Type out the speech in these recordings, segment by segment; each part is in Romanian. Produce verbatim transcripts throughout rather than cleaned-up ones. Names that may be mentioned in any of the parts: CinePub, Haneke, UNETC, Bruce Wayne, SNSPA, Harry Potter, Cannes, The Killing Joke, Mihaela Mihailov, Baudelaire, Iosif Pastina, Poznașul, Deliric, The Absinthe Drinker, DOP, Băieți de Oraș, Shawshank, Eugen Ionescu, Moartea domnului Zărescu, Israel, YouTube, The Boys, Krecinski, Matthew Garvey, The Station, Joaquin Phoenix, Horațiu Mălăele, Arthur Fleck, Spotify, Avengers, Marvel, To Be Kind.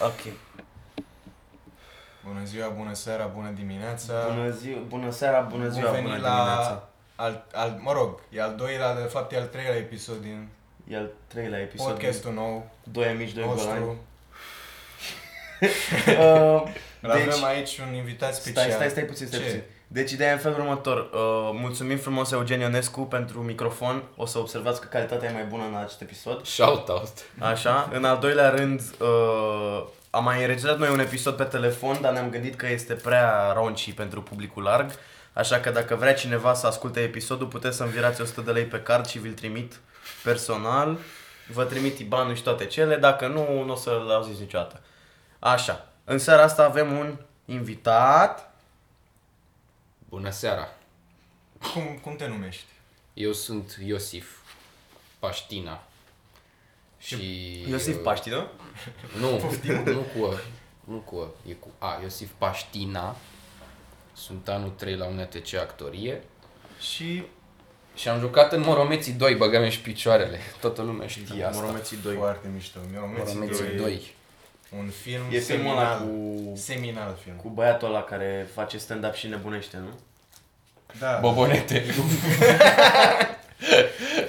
Ok. Bună ziua, bună seara, bună dimineața. Bună ziua, bună seara, bună ziua, bună dimineața. Al, al, mă rog, e al doilea, de fapt e al treilea episod din... E al treilea episod podcastul din... nou. Doi amici, doi golani. Deci, avem aici un invitat special. Stai, stai, stai puțin, stai Ce? puțin. Deci ideea e în felul următor. Uh, mulțumim frumos Eugen Ionescu pentru microfon. O să observați că calitatea e mai bună în acest episod. Shoutout. Așa. În al doilea rând, uh, am mai înregistrat noi un episod pe telefon, dar ne-am gândit că este prea ronci pentru publicul larg. Așa că dacă vrea cineva să asculte episodul, puteți să-mi virați o sută de lei pe card și vi-l trimit personal. Vă trimit I B A N-ul și toate cele. Dacă nu, nu o să-l auziți niciodată. Așa. În seara asta avem un invitat. Bună seara. Cum, cum te numești? Eu sunt Iosif Pastina. Și Iosif Pastina? Nu, nu cu A, nu cu A, e cu A, Iosif Pastina. Sunt anul trei la U N E T C actorie. Și și am jucat în Moromeții doi, băgam și picioarele. Toată lumea știe asta. Moromeții doi, foarte mișto. Moromeții doi. Moromeții doi. Un film e seminal, cu... seminal film. Cu băiatul ăla care face stand-up și nebunește, nu? Da. Bobonete.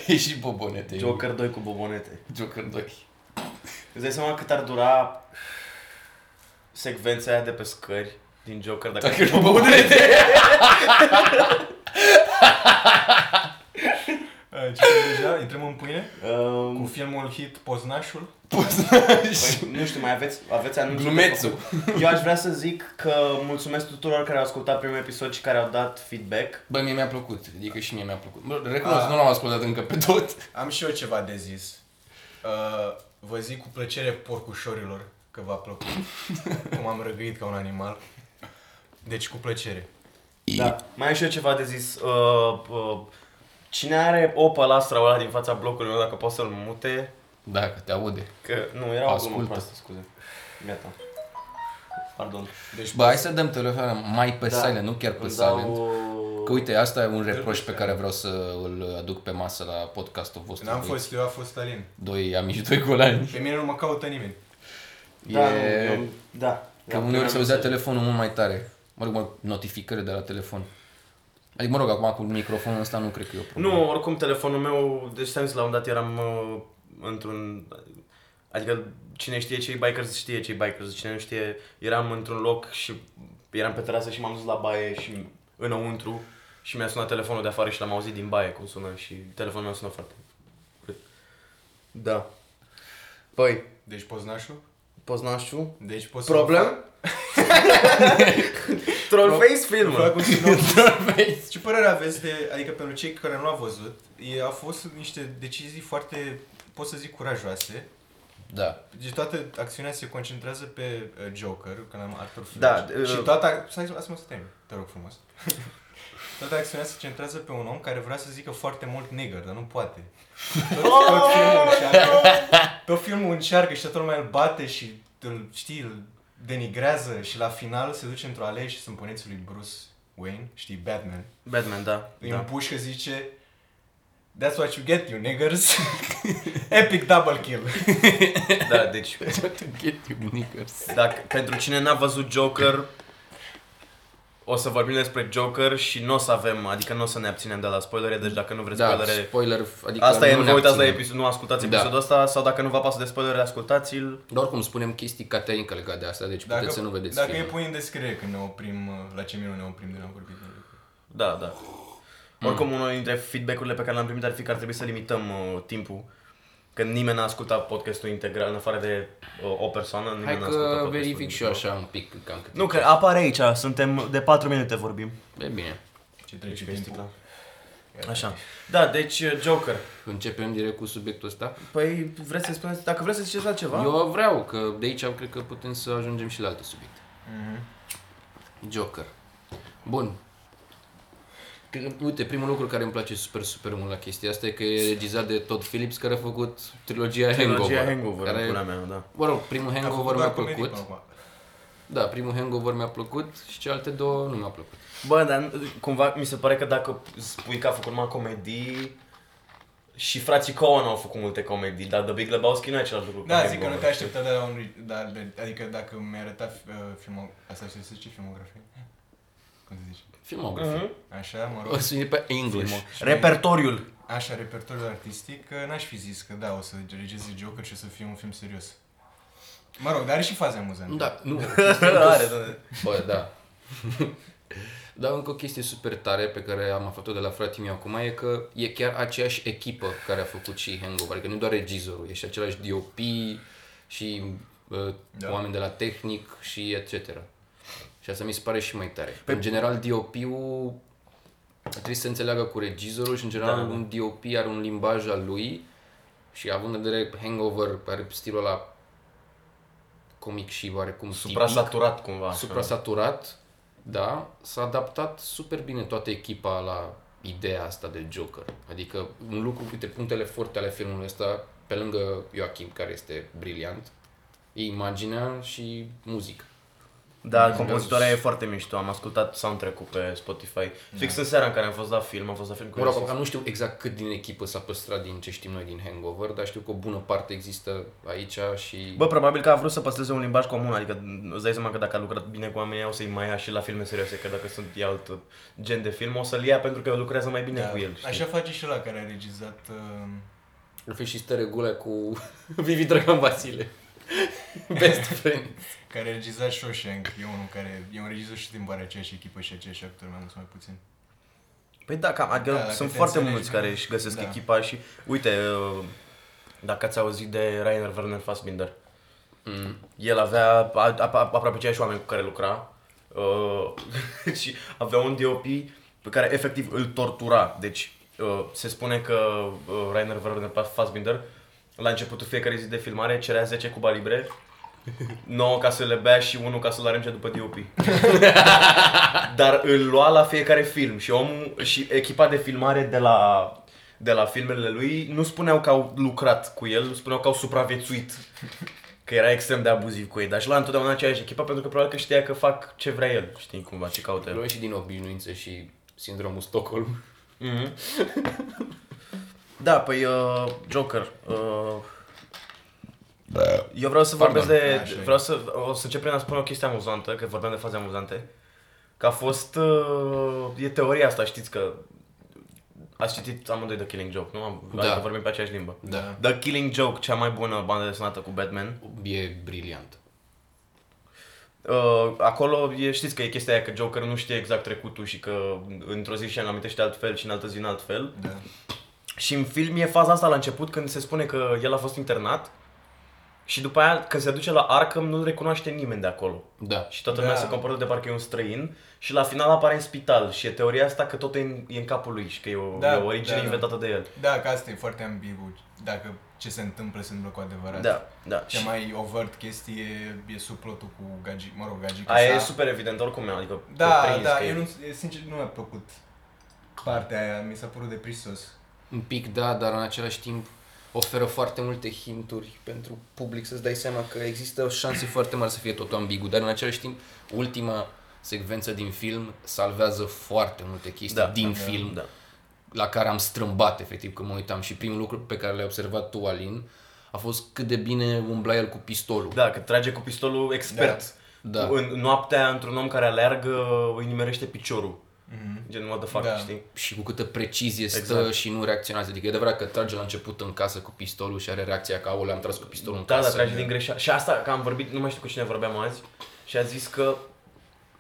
E și Bobonete. Joker doi cu Bobonete. Joker doi. Îți dai seama cât ar dura secvența aia de pe scări din Joker dacă nu cu Bobonete? Deja intrăm în pâine um... cu filmul hit Poznașul. Poznașul. Nu știu, mai aveți, aveți anunțuri. Eu aș vrea să zic că mulțumesc tuturor care au ascultat primul episod și care au dat feedback. Bă, mie mi-a plăcut, adică și mie mi-a plăcut. Recunosc, A... nu l-am ascultat încă pe tot. Am și eu ceva de zis. Uh, vă zic cu plăcere, porcușorilor, că v-a plăcut. Cum am răgăit ca un animal. Deci cu plăcere. Da. Mai am și eu ceva de zis. Uh, uh, Cine are opa lastra ăla din fața blocului ăla, dacă poate să-l mute? Da, că te aude. Că nu, era o glumă proastă, scuze. Gata. Pardon. Deci, bă, hai să dăm telefonul mai pe da. silent, nu chiar pe Îmi silent. Dau... Că uite, asta e un reproș pe care vreau să îl aduc pe masă la podcastul vostru. N-am fost eu, a fost Alin. Doi amici, doi golani. Pe mine nu mă caută nimeni. Da, e... eu... da. Că uneori se auzea telefonul mult mai tare. Mă rog, notificări de la telefon. Adică, mă rog, acum cu microfonul ăsta nu cred că e o problemă. Nu, oricum telefonul meu, deci stai la un dat eram uh, într-un... Adică cine știe cei bikers știe cei bikers, cine nu știe... Eram într-un loc și eram pe terasă și m-am dus la baie și înăuntru și mi-a sunat telefonul de afară și l-am auzit din baie cum sună și telefonul meu sună foarte... Da. Păi... Deci Poznașul? Poznașul? Deci poți Problem? Trollface film. Ce părere aveți de, adică pentru cei care nu l-au văzut, e, au fost niște decizii foarte, pot să zic, curajoase. Da. Deci toată acțiunea se concentrează pe uh, Joker, că am Arthur Flash. Da. Și toată, stai, lasă-mă să termin, te rog frumos. Toată acțiunea se centrează pe un om care vrea să zică foarte mult nigger, dar nu poate. Tot, tot filmul încearcă, tot filmul încearcă și toată lumea îl bate și îl, știi, îl denigrează și la final se duce într-o alee și sunt puneți lui Bruce Wayne, știi, Batman. Batman, da. Îi împușcă, da. Zice, that's what you get, you niggers. Epic double kill. Da, deci, that's what you get, you niggers. Dacă, pentru cine n-a văzut Joker, o să vorbim despre Joker și nu o să avem, adică nu o să ne abținem de la spoilere, deci dacă nu vreți da, spoilere, spoiler, adică asta e, nu vă uitați la episodul, nu ascultați episodul da. ăsta, sau dacă nu vă pasă de spoilere, ascultați-l. Dar oricum spunem chestii caterincă legate de asta, deci dacă, puteți să nu vedeți dacă filmul. Dacă îi pui în descriere când ne oprim, la ce minut ne oprim de la vorbit. Da, da. Mm. Oricum, unul dintre feedback-urile pe care le-am primit ar fi că ar trebui să limităm uh, timpul. Că nimeni n-a ascultat podcastul integral, în afară de uh, o persoană, nimeni Hai n-a ascultat podcastul. Hai că verific și eu așa un pic. Cam cât nu, că apare aici, suntem de patru minute vorbim. E bine. Ce trece pe timpul. Așa. Da, deci Joker. Începem direct cu subiectul ăsta. Păi vreți să spuneți, dacă vreți să ziceți la ceva? Eu vreau, că de aici cred că putem să ajungem și la alte subiecte. Mm-hmm. Joker. Bun. Uite, primul lucru care îmi place super, super mult la chestia asta e că e regizat de Todd Phillips, care a făcut trilogia, trilogia Hangover. Hangover care, pula mea, da. Mă rog, primul Hangover mi-a plăcut. Da, primul Hangover mi-a plăcut și celelalte două nu mi-a plăcut. Bă, dar cumva mi se pare că dacă spui că a făcut numai comedii, Și frații Coen au făcut multe comedii, dar The Big Lebowski nu e același lucru. Da, zic că nu te aștepta de la un... Da, de, adică dacă mi-ai arătat uh, filmografie... Asta se zice filmografie? Cum se zice? Filmografie. Uh-huh. Așa, mă rog. O să pe English. Filmor. Repertoriul. Așa, repertoriul artistic. N-aș fi zis că da, o să regizezi Joker și o să fie un film serios. Mă rog, dar are și faze amuzante. Da, nu. Are, bă, da. Dar încă o chestie super tare pe care am aflat-o de la fratele meu acum e că e chiar aceeași echipă care a făcut și Hangover, adică nu doar regizorul, e și același D O P și uh, da. oameni de la tehnic și et cetera. Și asta mi se pare și mai tare. Pe în general D O P-ul trebuie să se înțeleagă cu regizorul și în general da. un D O P are un limbaj al lui și având în vedere Hangover are stilul ăla comic și oarecum supra-saturat tipic, cumva. Supra-saturat. Da, s-a adaptat super bine toată echipa la ideea asta de Joker. Adică un lucru, uite, punctele forte ale filmului ăsta, pe lângă Joaquin, care este briliant, e imaginea și muzică. Da, compozitoarea e foarte mișto. Am ascultat soundtrack-ul pe Spotify. Fix da. în seara în care am fost la film, am fost la film cu Iosif. Nu știu exact cât din echipă s-a păstrat din ce știm noi din Hangover, dar știu că o bună parte există aici și... Bă, probabil că a vrut să păstreze un limbaj comun, adică îți dai seama că dacă a lucrat bine cu oamenii, o să-i mai ia și la filme serioase, că dacă sunt e alt gen de film, o să-l ia pentru că lucrează mai bine da. cu el. Știi? Așa face și ăla care a regizat... Uh... Îl fi și stă regulă cu Vivi Dragan Vasile. Best friend. Care a regizat Shawshank, e unul care e un regizor și timp are aceeași echipă și aceeași actori, mai mult sau mai puțin. Păi da, cam, adică da, sunt foarte mulți care își găsesc da. echipa și uite, dacă ați auzit de Rainer Werner Fassbinder, mm. el avea a, a, aproape ceiași oameni cu care lucra uh, și avea un D O P pe care efectiv îl tortura. Deci uh, se spune că uh, Rainer Werner Fassbinder la începutul fiecare zi de filmare cerea zece cuba libre, nouă ca să le bea și unul ca să-l arunce după D O P. Dar îl lua la fiecare film și omul și echipa de filmare de la, de la filmele lui nu spuneau că au lucrat cu el, spuneau că au supraviețuit. Că era extrem de abuziv cu ei, dar și la întotdeauna aceeași echipă pentru că probabil că știa că fac ce vrea el, știi cumva, ce caută el. Luăm și din obișnuință și sindromul Stockholm. Mm-hmm. Da, păi uh, Joker, uh, eu vreau să vorbesc Pardon. de, Așa vreau să, o să încep prin a spune o chestie amuzantă, că vorbeam de faze amuzante, că a fost, uh, e teoria asta, știți că ați citit amândoi The Killing Joke, nu? Am, da. Vorbim pe aceeași limbă. Da. The Killing Joke, cea mai bună bandă desenată cu Batman. E briliant. Uh, acolo e, știți că e chestia aia că Joker nu știe exact trecutul și că într-o zi și-l amintește altfel și în altă zi în altfel. Da. Și în film e faza asta la început când se spune că el a fost internat și după aia când se duce la Arkham nu-l recunoaște nimeni de acolo. Da. Și toată lumea da. se comportă de parcă e un străin și la final apare în spital și e teoria asta că tot e în, e în capul lui și că e o, da, e o origine da, inventată de el. Da, că asta e foarte ambigu, dacă ce se întâmplă se întâmplă cu adevărat. Da, da. Cea mai overt chestie e subplotul cu gagic, mă rog, gagica. Aia e super evident oricum, adică da, da, eu nu, sincer nu mi-a plăcut partea aia, mi s-a părut de prisos. Un pic da, dar în același timp oferă foarte multe hinturi pentru public să-ți dai seama că există șanse foarte mari să fie totul ambigu, dar în același timp ultima secvență din film salvează foarte multe chestii da, din da, film da. la care am strâmbat efectiv când mă uitam și primul lucru pe care l-ai observat tu, Alin, a fost cât de bine umbla el cu pistolul. Da, că trage cu pistolul expert. Da. Da. În noaptea într-un om care aleargă îi nimerește piciorul. Mm-hmm. Gen what the fuck, da. știi? Și cu câtă precizie stă exact. și nu reacționează. Adică e adevărat că trage la început în casă cu pistolul și are reacția că aoleu, am tras cu pistolul în da, casă. Da, dar trage din greșeală. Și asta, că am vorbit, nu mai știu cu cine vorbeam azi, și a zis că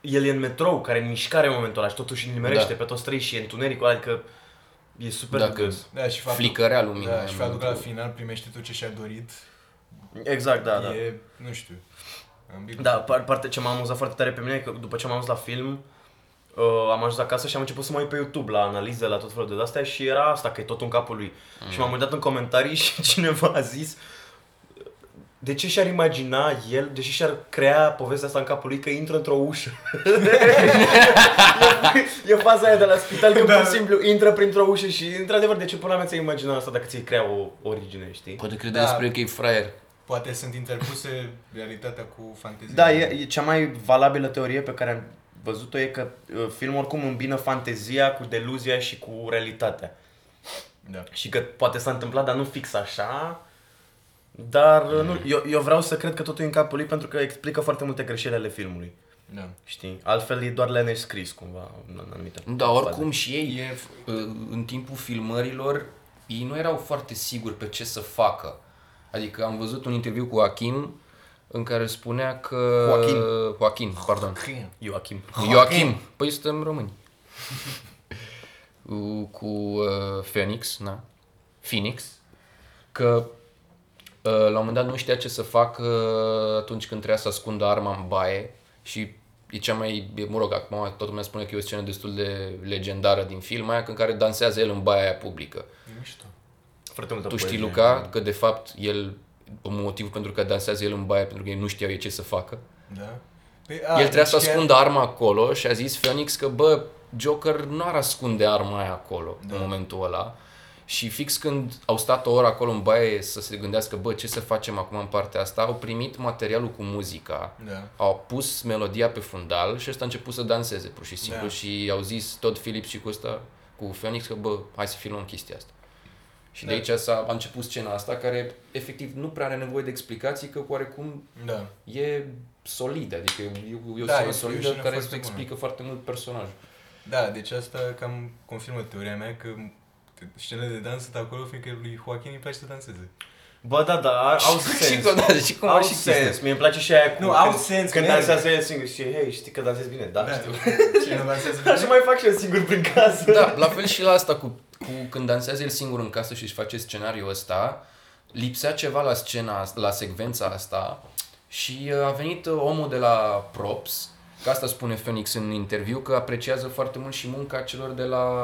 el e în metrou, care e în mișcare în momentul ăla și totuși îl nimerește da. pe toți trei și e întunericul, adică e super da, că da, și flicărea lumina. Da, și faptul că la final primește tot ce și-a dorit. Exact, da, da. E, nu știu. Da, partea ce m-a amuzat foarte tare pe mine e că după ce m-am dus la film, Uh, am ajuns acasă și am început să mă uit pe YouTube la analize, la tot felul de astea și era asta, că e tot în capul lui. Mm. Și m-am uitat în comentarii și cineva a zis de ce și-ar imagina el, de ce și-ar crea povestea asta în capul lui că intră într-o ușă. E faza aia de la spital, că da. pur și simplu intră printr-o ușă și într-adevăr de ce până la mea ți-ai imagina asta dacă ți-ai crea o origine, știi? Poate crede da. despre că e fraier. Poate sunt interpuse realitatea cu fantezia. Da, e, e cea mai valabilă teorie pe care am văzut-o e că filmul oricum îmbină fantezia cu deluzia și cu realitatea. Da. Și că poate s-a întâmplat, dar nu fix așa. Dar mm. nu, eu, eu vreau să cred că totul e în capul lui, pentru că explică foarte multe greșeli ale filmului. Da. Știi? Altfel e doar leneș scris cumva în anumite. Da, oricum faze. Și ei e, în timpul filmărilor ei nu erau foarte siguri pe ce să facă. Adică am văzut un interviu cu Joaquin în care spunea că... Joaquin. Joaquin, pardon. Joaquin. Joaquin. Păi suntem români. Cu uh, Phoenix, na? Phoenix. Că uh, la un moment dat nu știa ce să facă atunci când trebuia să ascundă arma în baie. Și e cea mai, mă rog, acum toată lumea spune că e o scenă destul de legendară din film, aia în care dansează el în baia aia publică. Nu știu. Tu știi, Luca, că de fapt el, motivul pentru că dansează el în baie, pentru că ei nu știau ei ce să facă. Da. Păi, a, el trebuia deci să ascundă chiar... arma acolo și a zis Phoenix că, bă, Joker nu ar ascunde arma aia acolo, da, în momentul ăla. Și fix când au stat o oră acolo în baie să se gândească, bă, ce să facem acum în partea asta, au primit materialul cu muzica, da, au pus melodia pe fundal și ăsta a început să danseze, pur și simplu, da, și au zis Todd Phillips și cu ăsta, cu Phoenix, că bă, hai să filmăm chestia asta. Și da, de aici s-a, a început scena asta, care efectiv nu prea are nevoie de explicații, că oarecum da, e solidă, adică e o, e o da, scenă solidă care se explică foarte mult personajul. Da, deci asta cam confirmă teoria mea că scenele de dans sunt acolo, fiindcă lui Joaquin îi place să danseze. Ba da, da, au sens. Și, da, și cum au și sens. Mie îmi place și aia cu... Nu, au sens. Când dansează el singur și hei, știi că dansezi bine, da, da, știu. Cine dansează bine? Așa mai fac și eu singur prin casă. Da, la fel și la asta cu, cu când dansează el singur în casă și își face scenariul ăsta, lipsea ceva la scena, la secvența asta și a venit omul de la props. Că asta spune Phoenix în interviu, că apreciază foarte mult și munca celor de la,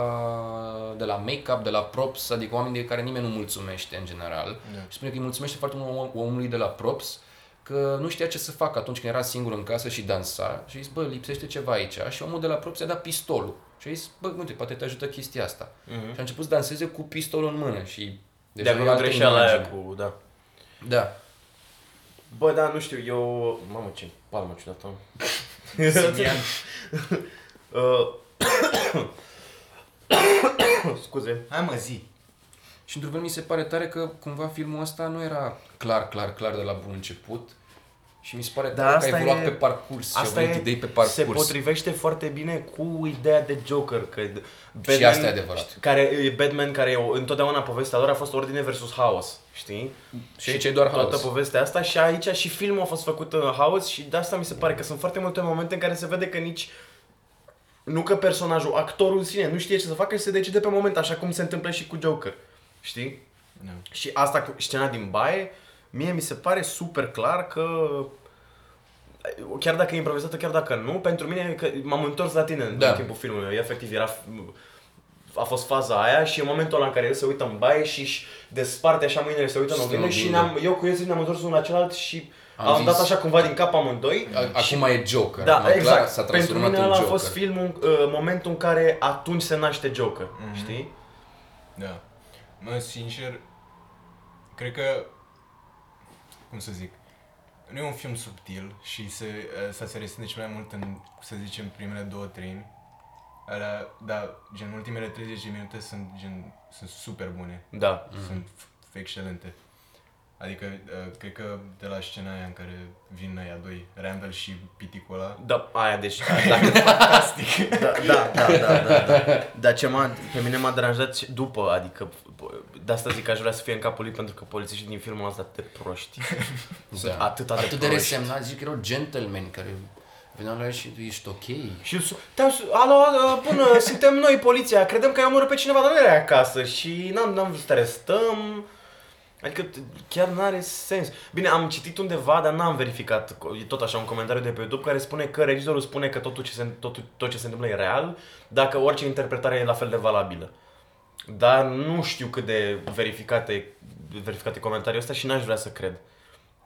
de la make-up, de la props, adică oameni de care nimeni nu mulțumește în general. Da. Și spune că îi mulțumește foarte mult omului de la props, că nu știa ce să facă atunci când era singur în casă și dansa. Și a zis, bă, lipsește ceva aici. Și omul de la props i-a dat pistolul. Și a zis, bă, uite, poate te ajută chestia asta. Uh-huh. Și a început să danseze cu pistolul în mână. Și de acolo greșeala aia cu, da. Da. Bă, da, nu știu, eu... Mamă, ce palmă ciudată. Scuze. Hai mă, zi. Și într-un fel mi se pare tare că cumva filmul ăsta nu era clar, clar, clar de la bun început. Și mi se pare da, că a evoluat e... pe parcurs. Asta și au venit idei pe parcurs. Se potrivește foarte bine cu ideea de Joker, că Batman, și asta e adevărat. Care, Batman, care întotdeauna povestea lor a fost ordine versus haos, știi? Și aici e doar haos. Toată povestea asta și aici și filmul a fost făcut în haos și de asta mi se pare că sunt foarte multe momente în care se vede că nici... Nu că personajul, actorul în sine nu știe ce să facă și se decide pe moment, așa cum se întâmplă și cu Joker, știi? No. Și asta cu scena din baie, mie mi se pare super clar că, chiar dacă e improvizată, chiar dacă nu, pentru mine că m-am întors la tine da. În timpul filmului. Efectiv, era, a fost faza aia și în momentul ăla în care el se uită în baie și își desparte așa mâinile, se uită în oglindă și ne-am, eu cu Iosif ne-am întors unul la celălalt și am, am zis, dat așa cumva din cap amândoi. Acum e Joker. Da, exact. Clar, s-a pentru mine ăla a fost filmul, uh, momentul în care atunci se naște Joker, mm-hmm. știi? Da. Mă, sincer, cred că cum să zic, nu e un film subtil și se, asta se restinde cel mai mult în, să zicem, primele două treimi, alea, dar, gen, ultimele treizeci de minute sunt, gen, sunt super bune, da. Sunt mm-hmm. excelente. Adică, cred că de la scena aia în care vin aia doi, Randall și Piticola. Da, aia, deci, fantastic. Da, da, da, da, da, da. Dar ce m-a, pe mine m-a deranjat după, adică, de asta zic că aș vrea să fie în capul lui, pentru că polițiștii din filmul ăsta atât de proști. Da. Atât de, atât de resemnați, zic că erau gentlemen care veneau la el și tu ești ok. Și te-am spus, alo, bună, suntem noi poliția, credem că ai omorât pe cineva, dar nu erai acasă și n-am, n-am vrut să te arestăm. Adică chiar n-are sens. Bine, am citit undeva, dar n-am verificat, e tot așa un comentariu de pe YouTube care spune că regizorul spune că totul ce se, totul, tot ce se întâmplă e real, dacă orice interpretare e la fel de valabilă. Dar nu știu cât de verificate, verificate comentariul ăsta și n-aș vrea să cred.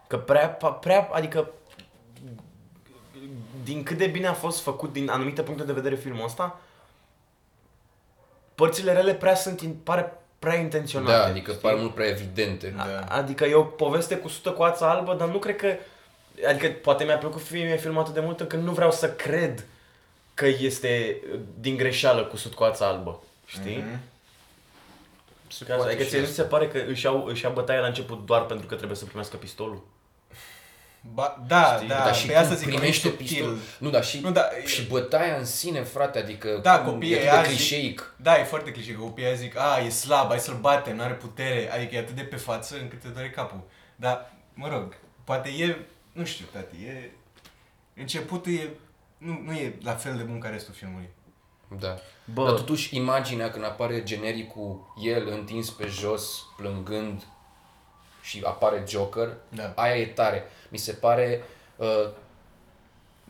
Că prea, prea, adică, din cât de bine a fost făcut din anumite puncte de vedere filmul ăsta, părțile rele prea sunt, pare... prea intenționate. Da, adică știi? Par mult prea evidente. A, da. Adică e o poveste cu sută coață albă, dar nu cred că... Adică poate mi-a plăcut filmul atât de mult că nu vreau să cred că este din greșeală cu sută coață albă, știi? Mm-hmm. Se că poate, adică ție nu se pare că își iau, își ia bătaia la început doar pentru că trebuie să primească pistolul? Ba, da, știi? Da, dar și asta zic primește pistolul. Nu, dar și, nu, da, și bătaia în sine, frate, adică da, copii, e atât de clișeic. Da, e foarte clișeic. Copiii zic, a, e slab, hai să-l batem, nu are putere. Adică e atât de pe față încât te doare capul. Dar, mă rog, poate e, nu știu, tati, e... Începutul e, nu, nu e la fel de bun ca restul filmului. Da. Bă. Dar totuși imaginea când apare genericul el întins pe jos, plângând și apare Joker, da. Aia e tare. Mi se pare uh,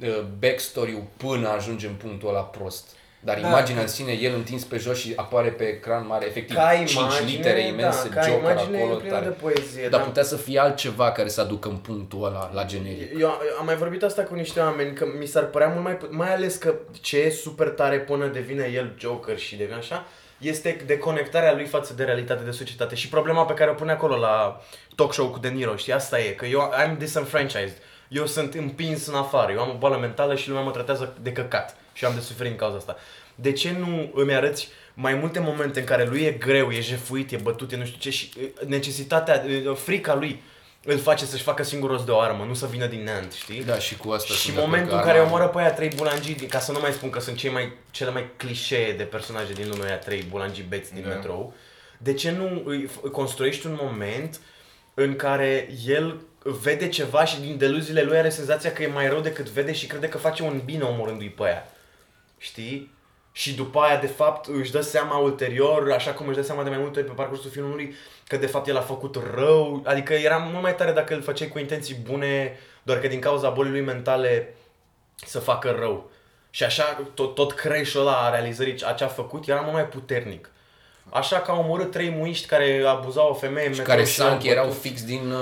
uh, backstory-ul până ajunge în punctul ăla prost. Dar da, imaginea în sine, el întins pe jos și apare pe ecran mare, efectiv imagine, cinci litere imense, da, Joker acolo, tare. De poezie, dar da. Putea să fie altceva care să aducă în punctul ăla la generic. Eu, eu am mai vorbit asta cu niște oameni, că mi s-ar părea mult mai, mai ales că ce e super tare până devine el Joker și devine așa, este deconectarea lui față de realitate, de societate și problema pe care o pune acolo la talk show cu De Niro, știi, asta e, că eu I'm disenfranchised, eu sunt împins în afară, eu am o boală mentală și lumea mă tratează de căcat. Și am de suferit în cauza asta. De ce nu îmi arăți mai multe momente în care lui e greu, e jefuit, e bătut, e nu știu ce și necesitatea, frica lui îl face să-și facă singur rost de o armă, nu să vină din neant, știi? Da, și cu asta. Și momentul în care omoră pe aia trei bulangii, ca să nu mai spun că sunt cei mai, cele mai clișee de personaje din lumea, aia trei bulangii beți din da. Metrou, de ce nu îi construiești un moment în care el vede ceva și din deluziile lui are senzația că e mai rău decât vede și crede că face un bine omorându-i pe aia. Știi? Și după aia, de fapt, își dă seama ulterior, așa cum își dă seama de mai multe ori pe parcursul filmului, că de fapt el a făcut rău. Adică era mult mai tare dacă îl făceai cu intenții bune, doar că din cauza bolii lui mentale să facă rău. Și așa, tot, tot creșul ăla a realizării a ce a făcut era mult mai puternic. Așa că au omorât trei muiști care abuzau o femeie. Și care sank erau fix din,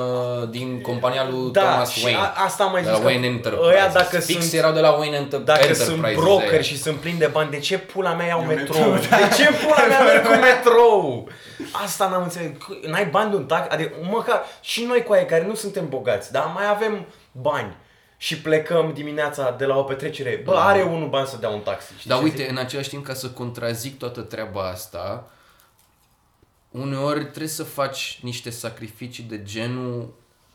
din compania lui da, Thomas Wayne. Da, asta am mai zis. Wayne Enterprise. Fix sunt, erau de la Wayne Enterprise. Dacă sunt brokeri și sunt plini de bani, de ce pula mea iau metrou? De ce pula mea merg cu metrou? Asta n-am înțeles. N-ai bani de un taxi? Adică, măcar și noi cu aia care nu suntem bogați, dar mai avem bani. Și plecăm dimineața de la o petrecere. Bă, are unul bani să dea un taxi. Dar uite, zic? În același timp, ca să contrazic toată treaba asta, uneori trebuie să faci niște sacrificii de genul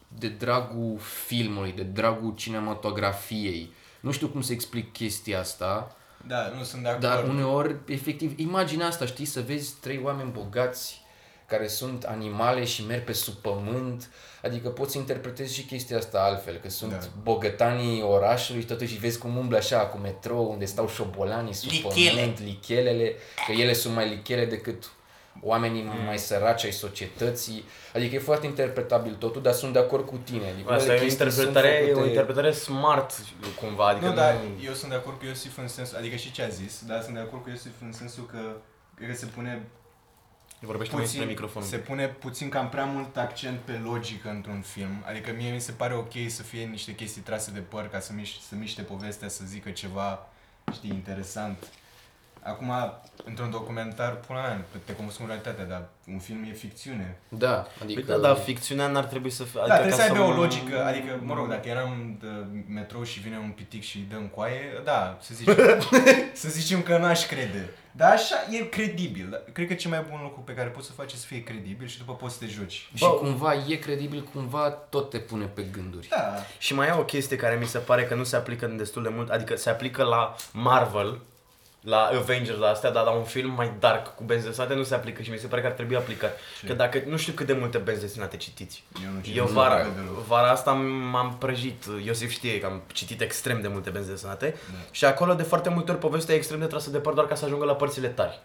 de dragul filmului, de dragul cinematografiei. Nu știu cum să explic chestia asta. Da, nu sunt de acord. Dar uneori, efectiv, imaginea asta, știi, să vezi trei oameni bogați care sunt animale și merg pe sub pământ. Adică poți să interpretezi și chestia asta altfel, că sunt da. Bogătanii orașului și totuși vezi cum umblă așa cu metrou, unde stau șobolanii sub lichele. Pământ, lichelele, că ele sunt mai lichele decât oamenii mm. mai săraci ai societății, adică e foarte interpretabil totul, dar sunt de acord cu tine. Adică asta e o interpretare, făcute... o interpretare smart cumva. Adică nu, dar nu... eu sunt de acord cu Iosif în sensul, adică și ce a zis, dar sunt de acord cu Iosif în sensul că cred că se pune puțin, microfonul. Se pune puțin cam prea mult accent pe logică într-un film, adică mie mi se pare ok să fie niște chestii trase de păr ca să, miș- să miște povestea, să zică ceva, știi, interesant. Acum, într-un documentar, până la te consumi realitatea, dar un film e ficțiune. Da, adică... Da, da, ficțiunea n-ar trebui să... Adică da, trebuie să aibă o logică, adică, mă rog, dacă eram în metrou și vine un pitic și îi dă în coaie, da, să zicem, să zicem că n-aș crede. Dar așa, e credibil. Cred că cel mai bun lucru pe care poți să faci e să fie credibil și după poți să te joci. Și Bă, cumva e credibil, cumva tot te pune pe gânduri. Da. Și mai e o chestie care mi se pare că nu se aplică destul de mult, adică se aplică la Marvel, la Avengers, la astea, dar la un film mai dark cu benzesinate nu se aplică și mi se pare că ar trebui aplicat. Ce? Că dacă, nu știu cât de multe benzesinate citiți. Eu, nu Eu vara, vara asta m-am prăjit, Iosif știe că am citit extrem de multe benzesinate da. Și acolo de foarte multe ori povestea e extrem de trasă de păr doar ca să ajungă la părțile tari.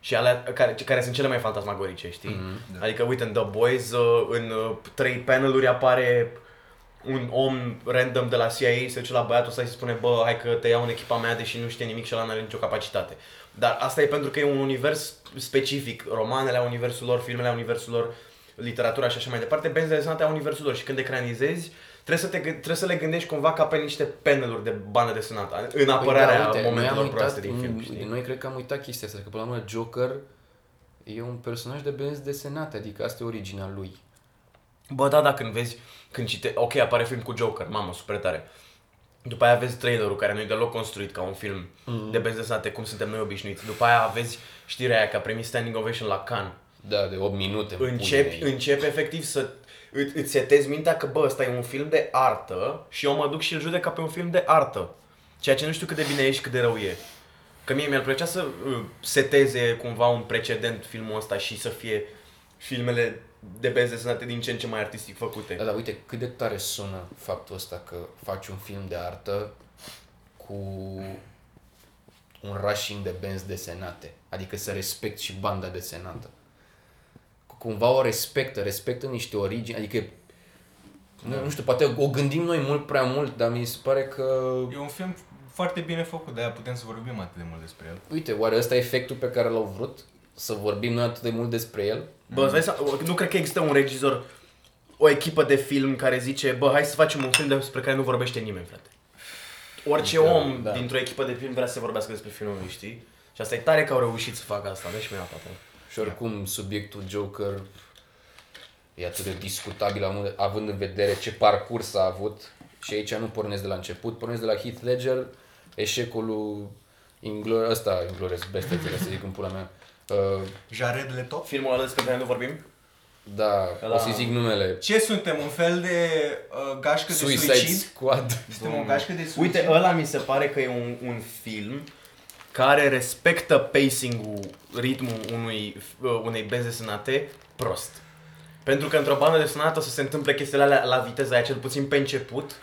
Și alea care, care sunt cele mai fantasmagorice, știi? Mm-hmm. Da. Adică uite, în The Boys, în trei paneluri apare un om random de la C I A se duce la băiatul ăsta și spune bă, hai că te iau în echipa mea deși nu știe nimic și ăla n-are nicio capacitate. Dar asta e pentru că e un univers specific. Romanele au universul lor, filmele au universul lor, literatura și așa mai departe. Benzile desenate au universul lor și când ecranizezi trebuie să, te, trebuie să le gândești cumva ca pe niște paneluri de bandă desenată în apărarea păi, da, uite, momentelor proaste din film. Știi? Noi cred că am uitat chestia asta, că până la urmă Joker e un personaj de benzi desenate, adică asta e originea lui. Bă, da, da, când vezi, când cite, ok, apare film cu Joker, mamă, super tare. După aia vezi trailerul care nu e deloc construit ca un film mm. de benzesinate, cum suntem noi obișnuiți. După aia vezi știrea aia că a primit standing ovation la Cannes. Da, de opt minute. Încep, încep efectiv să îți, îți setezi mintea că bă, ăsta e un film de artă și eu mă duc și îl judec ca pe un film de artă. Ceea ce nu știu cât de bine e și cât de rău e. Că mie mi-ar plăcea să seteze cumva un precedent filmul ăsta și să fie filmele de benzi desenate din ce în ce mai artistic făcute. Da, dar uite cât de tare sună faptul ăsta că faci un film de artă cu un rushing de benzi desenate. Adică să respecti și banda desenată. Cumva o respectă, respectă niște origini, adică nu, nu știu, poate o gândim noi mult prea mult, dar mi se pare că... E un film foarte bine făcut, de-aia putem să vorbim atât de mult despre el. Uite, oare ăsta e efectul pe care l-au vrut? Să vorbim noi atât de mult despre el? Bă, mm. să, nu cred că există un regizor, o echipă de film care zice, bă, hai să facem un film despre care nu vorbește nimeni, frate. Orice da, om da. dintr-o echipă de film vrea să vorbească despre filmul lui, știi? Și asta e tare că au reușit să facă asta, deci mi-a plăcut. Și oricum, subiectul Joker e atât de discutabil, având în vedere ce parcurs a avut. Și aici nu pornesc de la început, pornesc de la Heath Ledger, eșecul lui Inglorious, ăsta, Inglorious Bastards, să zic în pula mea. Uh, Jared Leto? Filmul ăla despre care nu vorbim? Da, da, o să-i zic numele. Ce suntem? Un fel de uh, gașcă Suicide de suicid? Squad. Suntem Bun. o gașcă de suicid? Uite, ăla mi se pare că e un, un film care respectă pacing-ul, ritmul unui, unei benzi desenate prost. Pentru că într-o bandă desenată să se întâmple chestiile alea la viteza aia, cel puțin pe început,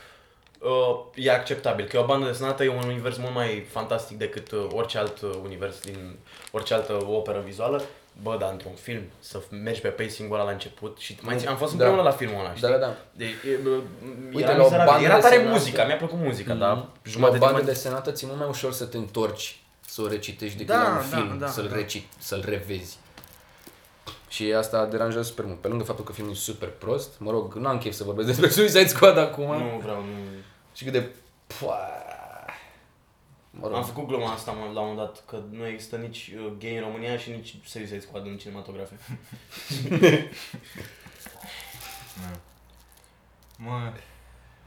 uh, e acceptabil. Că o bandă desenată e un univers mult mai fantastic decât orice alt univers din orice altă operă vizuală. Bă, dar într-un film să mergi pe pacing-ul ăla la început și mai zi, am fost împreună da. la filmul ăla, știi? Da, da, da. De, e, Uite, era, la era tare desenată. muzica, mi-a plăcut muzica, mm-hmm. dar jumătate de bandă desenată ți-e mult mai ușor să te întorci. Să o recitești decât da, la un da, film, da, să-l, da. Reci, să-l revezi. Și asta deranjează super mult. Pe lângă faptul că filmul e super prost, mă rog, n-am chef să vorbesc despre Suicide Squad acum. Nu vreau, nu. Și cât de... Mă rog. Am făcut gluma asta la un moment dat, că nu există nici gay în România și nici Suicide Squad în cinematografe. Mă,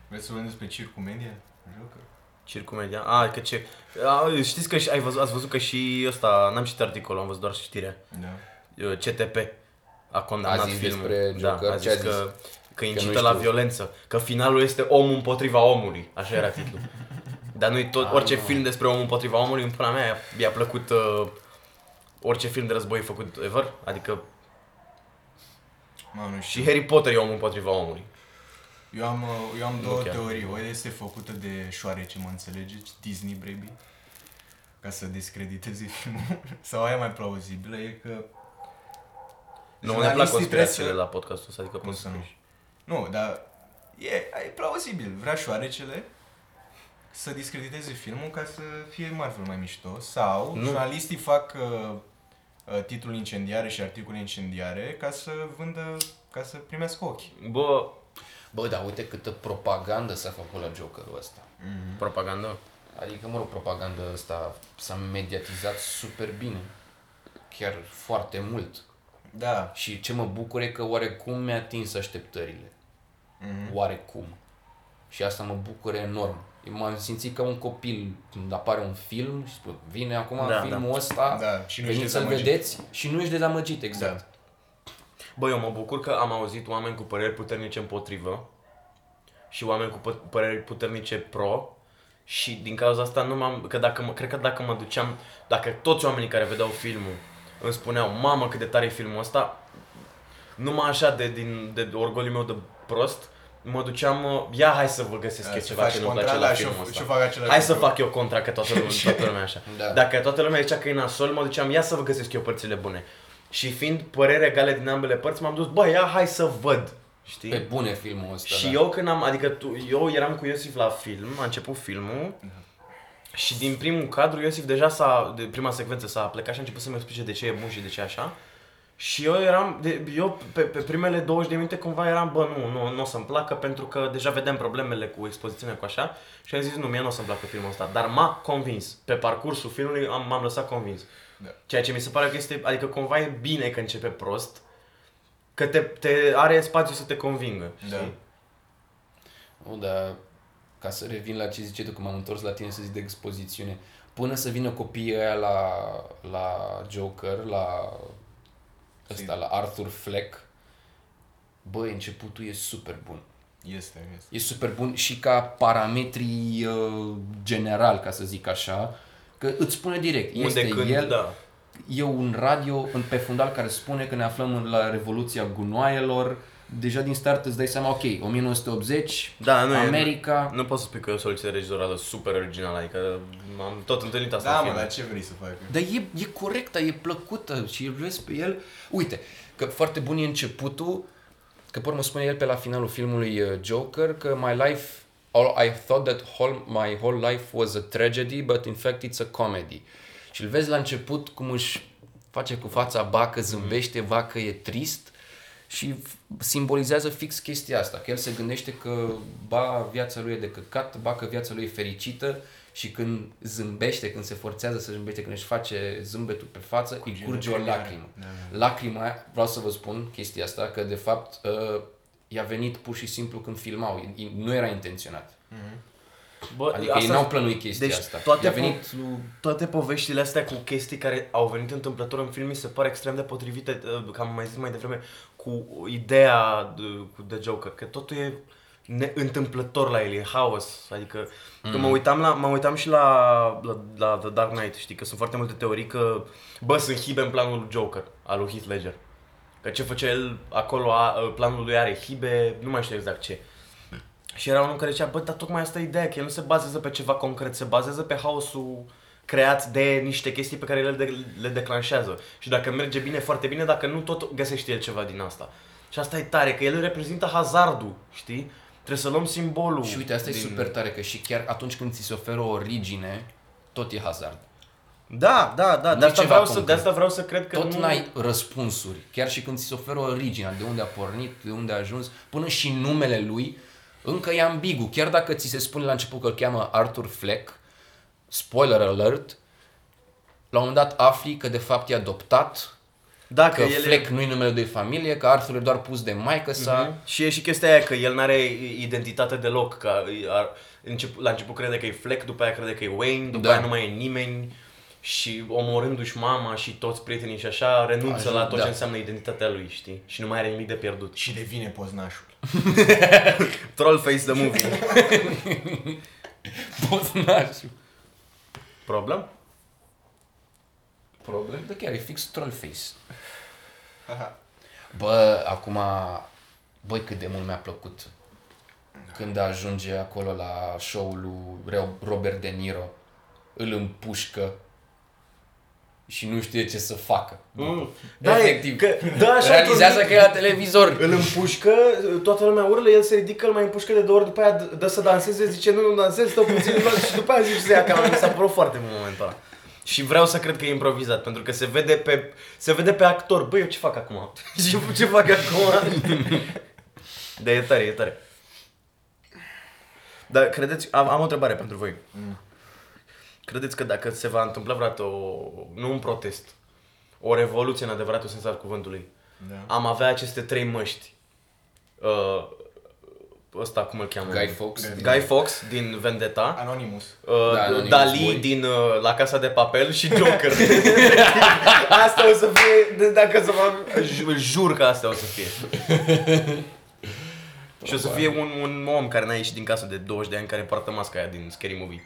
vrei să vorbim despre Circumedia? Joker? Circumedia. Ah, că ce... A, știți că și, ai văzut, ați văzut că și ăsta, n-am citit articolul, am văzut doar știrea. Da. C T P a condamnat filmul. Da, a zis, zis că, că incită la violență, că finalul este omul împotriva omului, așa era titlul. Dar noi tot, orice film despre omul împotriva omului, în până mea, i-a plăcut uh, orice film de război făcut ever, adică... Mă, nu știu. Și Harry Potter e omul împotriva omului. Eu am, eu am două teorii. O este făcută de șoarece, mă înțelegeți? Disney, baby. Ca să descrediteze filmul. Sau aia mai plauzibilă e că... Nu, ne plac conspirațiile să... la podcastul ăsta, adică cum să nu. Nu, dar e, e plauzibil. Vrea șoarecele să discrediteze filmul ca să fie Marvel mai mișto. Sau nu. Jurnalistii fac uh, titluri incendiare și articole incendiare ca să vândă, ca să primească ochi. Bă... Bă, dar uite câtă propagandă s-a făcut la Jokerul ăsta. Mm-hmm. Propagandă? Adică, mă rog, propaganda asta s-a mediatizat super bine. Chiar foarte mult. Da. Și ce mă bucur e că oarecum mi-a atins așteptările. Mm-hmm. Oarecum. Și asta mă bucură enorm. M-am simțit ca un copil când apare un film și spune, vine acum da, filmul da. ăsta, da. Și veniți să-l vedeți și nu ești dezamăgit, exact. Da. Bă, eu mă bucur că am auzit oameni cu păreri puternice împotrivă și oameni cu pă- păreri puternice pro și din cauza asta nu m-am... Că dacă mă, cred că dacă mă duceam... Dacă toți oamenii care vedeau filmul îmi spuneau mamă cât de tare e filmul ăsta, numai așa de, din, de orgoliul meu de prost, mă duceam... Ia hai să vă găsesc eu ceva ce nu place la filmul ăsta. Hai să fac eu contra, că toată lumea, toată lumea așa. Da. Dacă toată lumea zicea că e nasol, mă duceam ia să vă găsesc eu părțile bune. Și fiind păreri egale din ambele părți, m-am dus, bă, ia, hai să văd, știi? Pe bune filmul ăsta, Și da. eu când am, adică tu, eu eram cu Iosif la film, a început filmul da. și din primul cadru Iosif deja s-a, de prima secvență s-a plecat și a început să-mi explice de ce e bun și de ce așa. Și eu eram, de, eu pe, pe primele douăzeci de minute cumva eram, bă, nu, nu, nu o să-mi placă pentru că deja vedeam problemele cu expozițiunea cu așa. Și am zis, nu, mie nu o să-mi placă filmul ăsta, dar m-a convins. Pe parcursul filmului am, m-am lăsat convins. Da. Ceea ce mi se pare că este, adică cumva e bine că începe prost, că te, te are spațiu să te convingă, da. știi? Nu, dar ca să revin la ce ziceai tu, că m-am întors la tine să zic de expozițiune, până să vină copiii ăia la, la Joker, la ăsta la Arthur Fleck, bă, începutul e super bun. Este, este. E super bun și ca parametrii uh, general, ca să zic așa, că îți spune direct. Unde, este când, el, da. E un radio pe fundal care spune că ne aflăm la Revoluția Gunoaielor. Deja din start îți dai seama, ok, o mie nouă sute optzeci, da, nu, America... Nu, nu pot să spui că e o soluție regizorală super originală, adică am tot întâlnit asta. Da, mă, dar ce vrei să faci? Dar e, e corectă, e plăcută și vezi pe el... Uite, că foarte bun e începutul, că pe urmă spune el pe la finalul filmului Joker, că my life, all I thought that whole, my whole life was a tragedy, but in fact it's a comedy. Și îl vezi la început cum își face cu fața, ba că zâmbește, ba că e trist. Și simbolizează fix chestia asta, că el se gândește că ba viața lui e de căcat, ba că viața lui e fericită și când zâmbește, când se forțează să zâmbește, când își face zâmbetul pe față, cu îi curge o lacrimă. Da, da. Lacrima aia, vreau să vă spun chestia asta, că de fapt uh, i-a venit pur și simplu când filmau, I- nu era intenționat. Mm-hmm. Bă, adică asta, ei n-au plănuit chestia deci asta. Toate, venit... toate poveștile astea cu chestii care au venit întâmplător în film mi se pare extrem de potrivite, că am mai zis mai devreme, cu ideea de, de Joker, că totul e ne- întâmplător la el, e haos. Adică mm. că mă uitam, la, mă uitam și la, la, la The Dark Knight, știi, că sunt foarte multe teorii că bă, sunt hibe în planul lui Joker, al lui Heath Ledger. Că ce făcea el acolo, a, planul lui are hibe, nu mai știu exact ce. Și era unul care zicea, bă, dar tocmai asta e ideea, că el nu se bazează pe ceva concret, se bazează pe haosul creat de niște chestii pe care le, de- le declanșează. Și dacă merge bine, foarte bine, dacă nu, tot găsește el ceva din asta. Și asta e tare, că el reprezintă hazardul, știi? Trebuie să luăm simbolul. Și uite, asta din... e super tare, că și chiar atunci când ți se oferă o origine, tot e hazard. Da, da, da, de asta, vreau să, de asta vreau să cred că tot nu... n-ai răspunsuri, chiar și când ți se oferă originea, de unde a pornit, de unde a ajuns, până și numele lui... Încă e ambigu, chiar dacă ți se spune la început că îl cheamă Arthur Fleck, spoiler alert, la un moment dat afli că de fapt e adoptat, da, că, că Fleck e... nu-i numele de familie, că Arthur e doar pus de maică-sa. Uh-huh. Și e și chestia aia că el n-are identitate deloc, că la început crede că e Fleck, după aia crede că e Wayne, după da. aia nu mai e nimeni și omorându-și mama și toți prietenii și așa, renunță Ajut, la tot da. ce înseamnă identitatea lui, știi? Și nu mai are nimic de pierdut. Și devine Poznașul. Trollface the movie. Poznașul. Problem? Problem? Da, chiar e fix Trollface. Aha. Bă, acum, băi, cât de mult mi-a plăcut când ajunge acolo la show-ul lui Robert De Niro, îl împușcă și nu știe ce să facă. Mm. Da, efectiv. Că, da, realizează că e la televizor. Îl împușcă, toată lumea urlă, el se ridică, îl mai împușcă de două ori, după aia dă să danseze, zice nu, nu dansez, stă puțin, și după aia zice să ia camera. Mi s-a părut foarte mult momentul ăla. Și vreau să cred că e improvizat, pentru că se vede pe, se vede pe actor, băi, eu ce fac acum? ce, ce fac acum? Da, e tare, e tare. Dar credeți, am, am o întrebare pentru voi. Mm. Credeți că dacă se va întâmpla vreodată o, nu un protest, o revoluție în adevăratul sens al cuvântului, da. am avea aceste trei măști, uh, ăsta cum îl cheamă? Guy Fawkes. Guy Fawkes din Vendetta. Anonymous. Uh, da, Anonymous Dali boy. din uh, La Casa de Papel și Joker. Asta o să fie, dacă să fac, îl jur că asta o să fie. Și o să fie un, un om care n-a ieșit din casă de douăzeci de ani, care poartă masca aia din Scary Movie.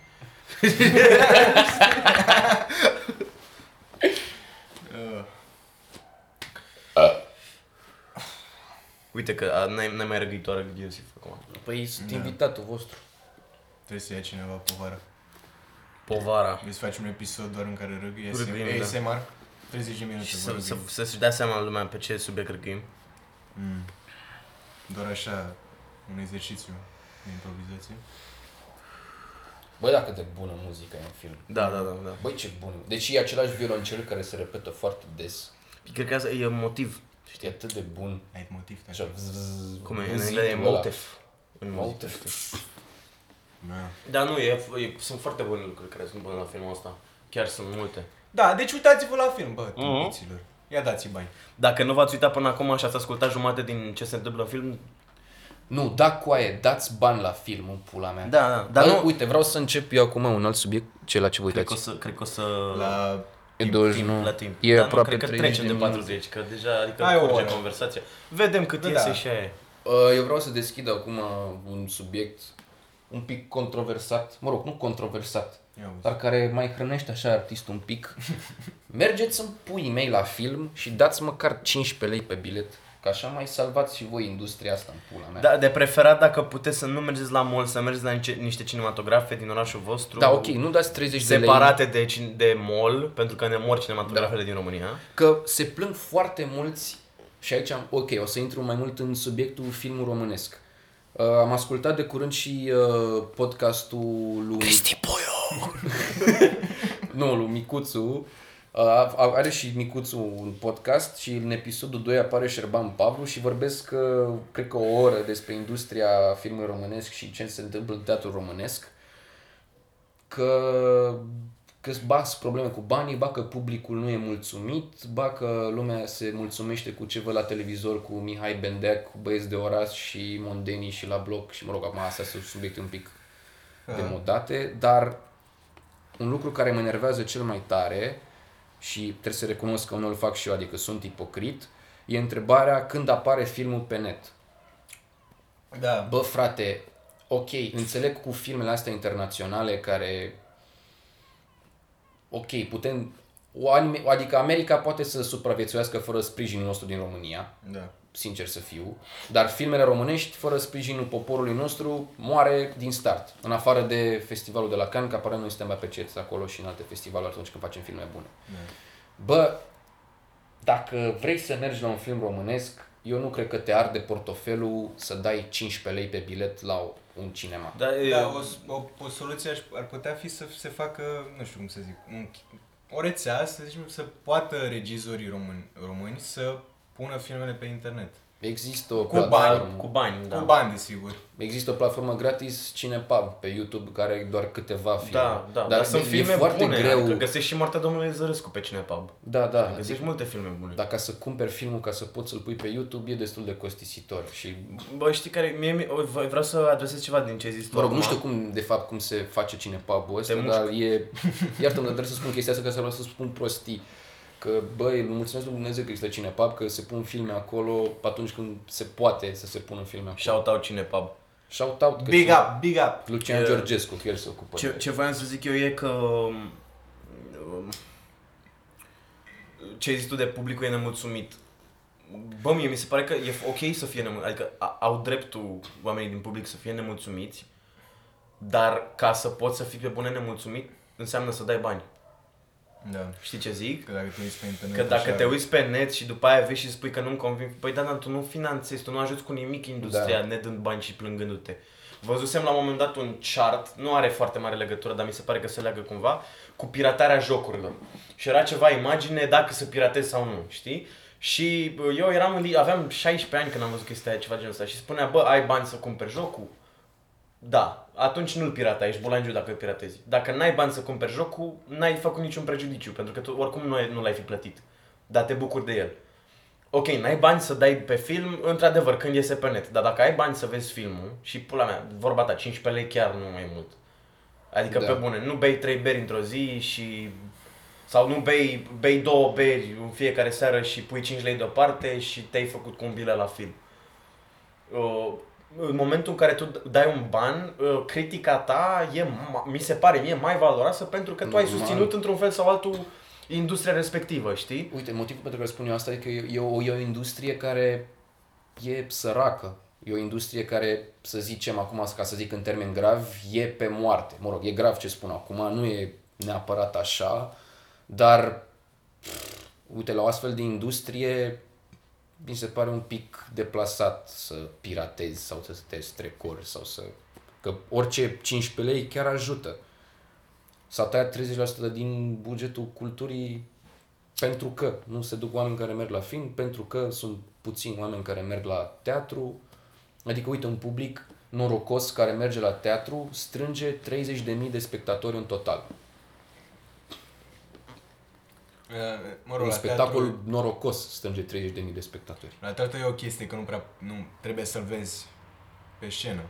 Uite că n-ai, n-ai mai răgăitoare de Iosif acum. Păi sunt da. invitatul vostru. Trebuie să ia cineva povara. Povara. Vrei să facem un episod doar în care râgâi A S M R? treizeci de minute. Și să, să, să-și dea seama lumea pe ce subiect râgâim. Mm. Doar așa, un exercițiu de improvizație. Băi, da, cât de bună muzica e în film. Da, da, da, da. Băi, ce bună. Deci e același violoncel care se repetă foarte des. Cred că asta e motiv. Știi, atât de bun. Ai motiv, da. Cum e? E motiv. În motiv. Da, nu, e, e, sunt foarte bune lucruri care sunt bune la filmul ăsta. Chiar sunt multe. Da, deci uitați-vă la film, bă, tâmpiților. Ia dați-i bani. Dacă nu v-ați uitat până acum și ați ascultat jumate din ce se întâmplă în film, nu, da, coaie, dați bani la film, în pula mea. Da, da. Dar nu, uite, vreau să încep eu acum un alt subiect, cel la ce vă uitați. Cred că o să... Cred că o să... La timp, douăzeci, timp, nu. La timp. E dar aproape nu, cred că trecem de patruzeci, că deja, adică hai o oră. Conversația. Vedem cât da, iese da. Și aia. Eu vreau să deschid acum un subiect un pic controversat, mă rog, nu controversat, dar care mai hrănește așa artistul un pic. Mergeți în puii mei la film și dați măcar cincisprezece lei pe bilet. Că așa mai salvați și voi industria asta în pula mea. Da, de preferat dacă puteți să nu mergeți la mall, să mergeți la niște cinematografe din orașul vostru. Da, ok, nu dați treizeci de lei. Separate de, de mall, pentru că ne mor cinematografele da. Din România. Că se plâng foarte mulți și aici am, ok, o să intru mai mult în subiectul filmul românesc. Uh, am ascultat de curând și uh, podcastul lui... Cristi Boio! Nu, lui Micuțu. Uh, are și Micuțu un podcast și în episodul doi apare Șerban Pavlu și vorbesc, uh, cred că o oră despre industria filmului românesc și ce se întâmplă în teatrul românesc. Că că-s ba, probleme cu banii, ba că publicul nu e mulțumit, ba că lumea se mulțumește cu ce văd la televizor cu Mihai Bendeac, cu Băieți de Oraș și Mondeni și La Bloc și mă rog, acum astea sunt subiecte un pic demodate, dar un lucru care mă enervează cel mai tare și trebuie să recunosc că unul îl fac și eu, adică sunt ipocrit, e întrebarea când apare filmul pe net. Da. Bă, frate, ok, înțeleg cu filmele astea internaționale care... Ok, putem... O anime, adică America poate să supraviețuiască fără sprijinul nostru din România, da. Sincer să fiu, dar filmele românești fără sprijinul poporului nostru moare din start, în afară de festivalul de la Cannes, că apare noi suntem mai perceți acolo și în alte festivaluri atunci când facem filme bune. Da. Bă, dacă vrei să mergi la un film românesc, eu nu cred că te arde portofelul să dai cincisprezece lei pe bilet la un cinema. Da, da o, o, o soluție ar putea fi să se facă, nu știu cum să zic, un, o rețea, să zicem, să poată regizorii români, români să pună filmele pe internet. Există o cu platformă. Bani, cu bani, da. Cu bani, desigur. Există o platformă gratis, CinePub, pe YouTube, care are doar câteva filme. Da, da, dar, dar sunt filme foarte bune, greu. Adică găsești și Moartea domnului Zărescu pe CinePub. Da, da. Adică găsești multe filme bune. Dar ca să cumperi filmul, ca să poți să-l pui pe YouTube, e destul de costisitor. Și... Bă, știi care, mie, vreau să adresez ceva din ce ai zis. Mă rog, nu știu cum, de fapt, cum se face CinePub-ul ăsta, dar e... Iartă-mă, dar trebuie să spun chestia asta, ca să vreau să spun prostii. Că, băi, mulțumesc lui Dumnezeu că există CinePub, că se pun filme acolo atunci când se poate să se pună filme acolo. Shout-out CinePub. Shout-out. Big cine... up, big up. Lucian uh, Georgescu, că el se ocupă. Ce, ce voiam să zic eu e că... Um, ce ai zis tu de publicul e nemulțumit. Bă, mie mi se pare că e ok să fie nemulțumit, adică a, au dreptul oamenii din public să fie nemulțumiți, dar ca să poți să fii pe bune nemulțumit, înseamnă să dai bani. Da. Știi ce zic? Că dacă te uiți pe internet, că dacă te uiți pe net și după aia vei și spui că nu-mi convin, păi da, dar tu nu finanțezi, tu nu ajuți cu nimic industria, da. Ne dând bani și plângându-te. Văzusem la un moment dat un chart, nu are foarte mare legătură, dar mi se pare că se leagă cumva, cu piratarea jocurilor. Și era ceva imagine dacă se piratezi sau nu, știi? Și eu eram, aveam șaisprezece ani când am văzut chestia aia, ceva genul ăsta și spunea, bă, ai bani să cumperi jocul? Da. Atunci nu-l pirata, ești bulangiu dacă îl piratezi. Dacă n-ai bani să cumperi jocul, n-ai făcut niciun prejudiciu, pentru că tu oricum nu l-ai fi plătit, dar te bucuri de el. Ok, n-ai bani să dai pe film, într-adevăr, când iese pe net, dar dacă ai bani să vezi filmul, și pula mea, vorba ta, cincisprezece lei chiar nu mai mult. Adică, da. Pe bune, nu bei trei beri într-o zi și... Sau nu bei, bei două beri în fiecare seară și pui cinci lei deoparte și te-ai făcut cu un bilet la film. Uh, În momentul în care tu dai un ban, critica ta e, mi se pare mie mai valoroasă pentru că tu normal. Ai susținut într-un fel sau altul industria respectivă, știi? Uite, motivul pentru care spun eu asta e că e o, e o industrie care e săracă. E o industrie care, să zicem acum, ca să zic în termeni gravi, e pe moarte. Mă rog, e grav ce spun acum, nu e neapărat așa, dar pff, uite, la o astfel de industrie... Mi se pare un pic deplasat să piratezi sau să te strecori sau să... Că orice cincisprezece lei chiar ajută. S-a tăiat treizeci la sută din bugetul culturii pentru că nu se duc oameni care merg la film, pentru că sunt puțini oameni care merg la teatru. Adică, uite, un public norocos care merge la teatru strânge treizeci de mii de spectatori în total. Mă rog, un spectacol teatru, norocos strânge treizeci de mii de spectatori. La teatru e o chestie că nu prea nu, trebuie să-l vezi pe scenă.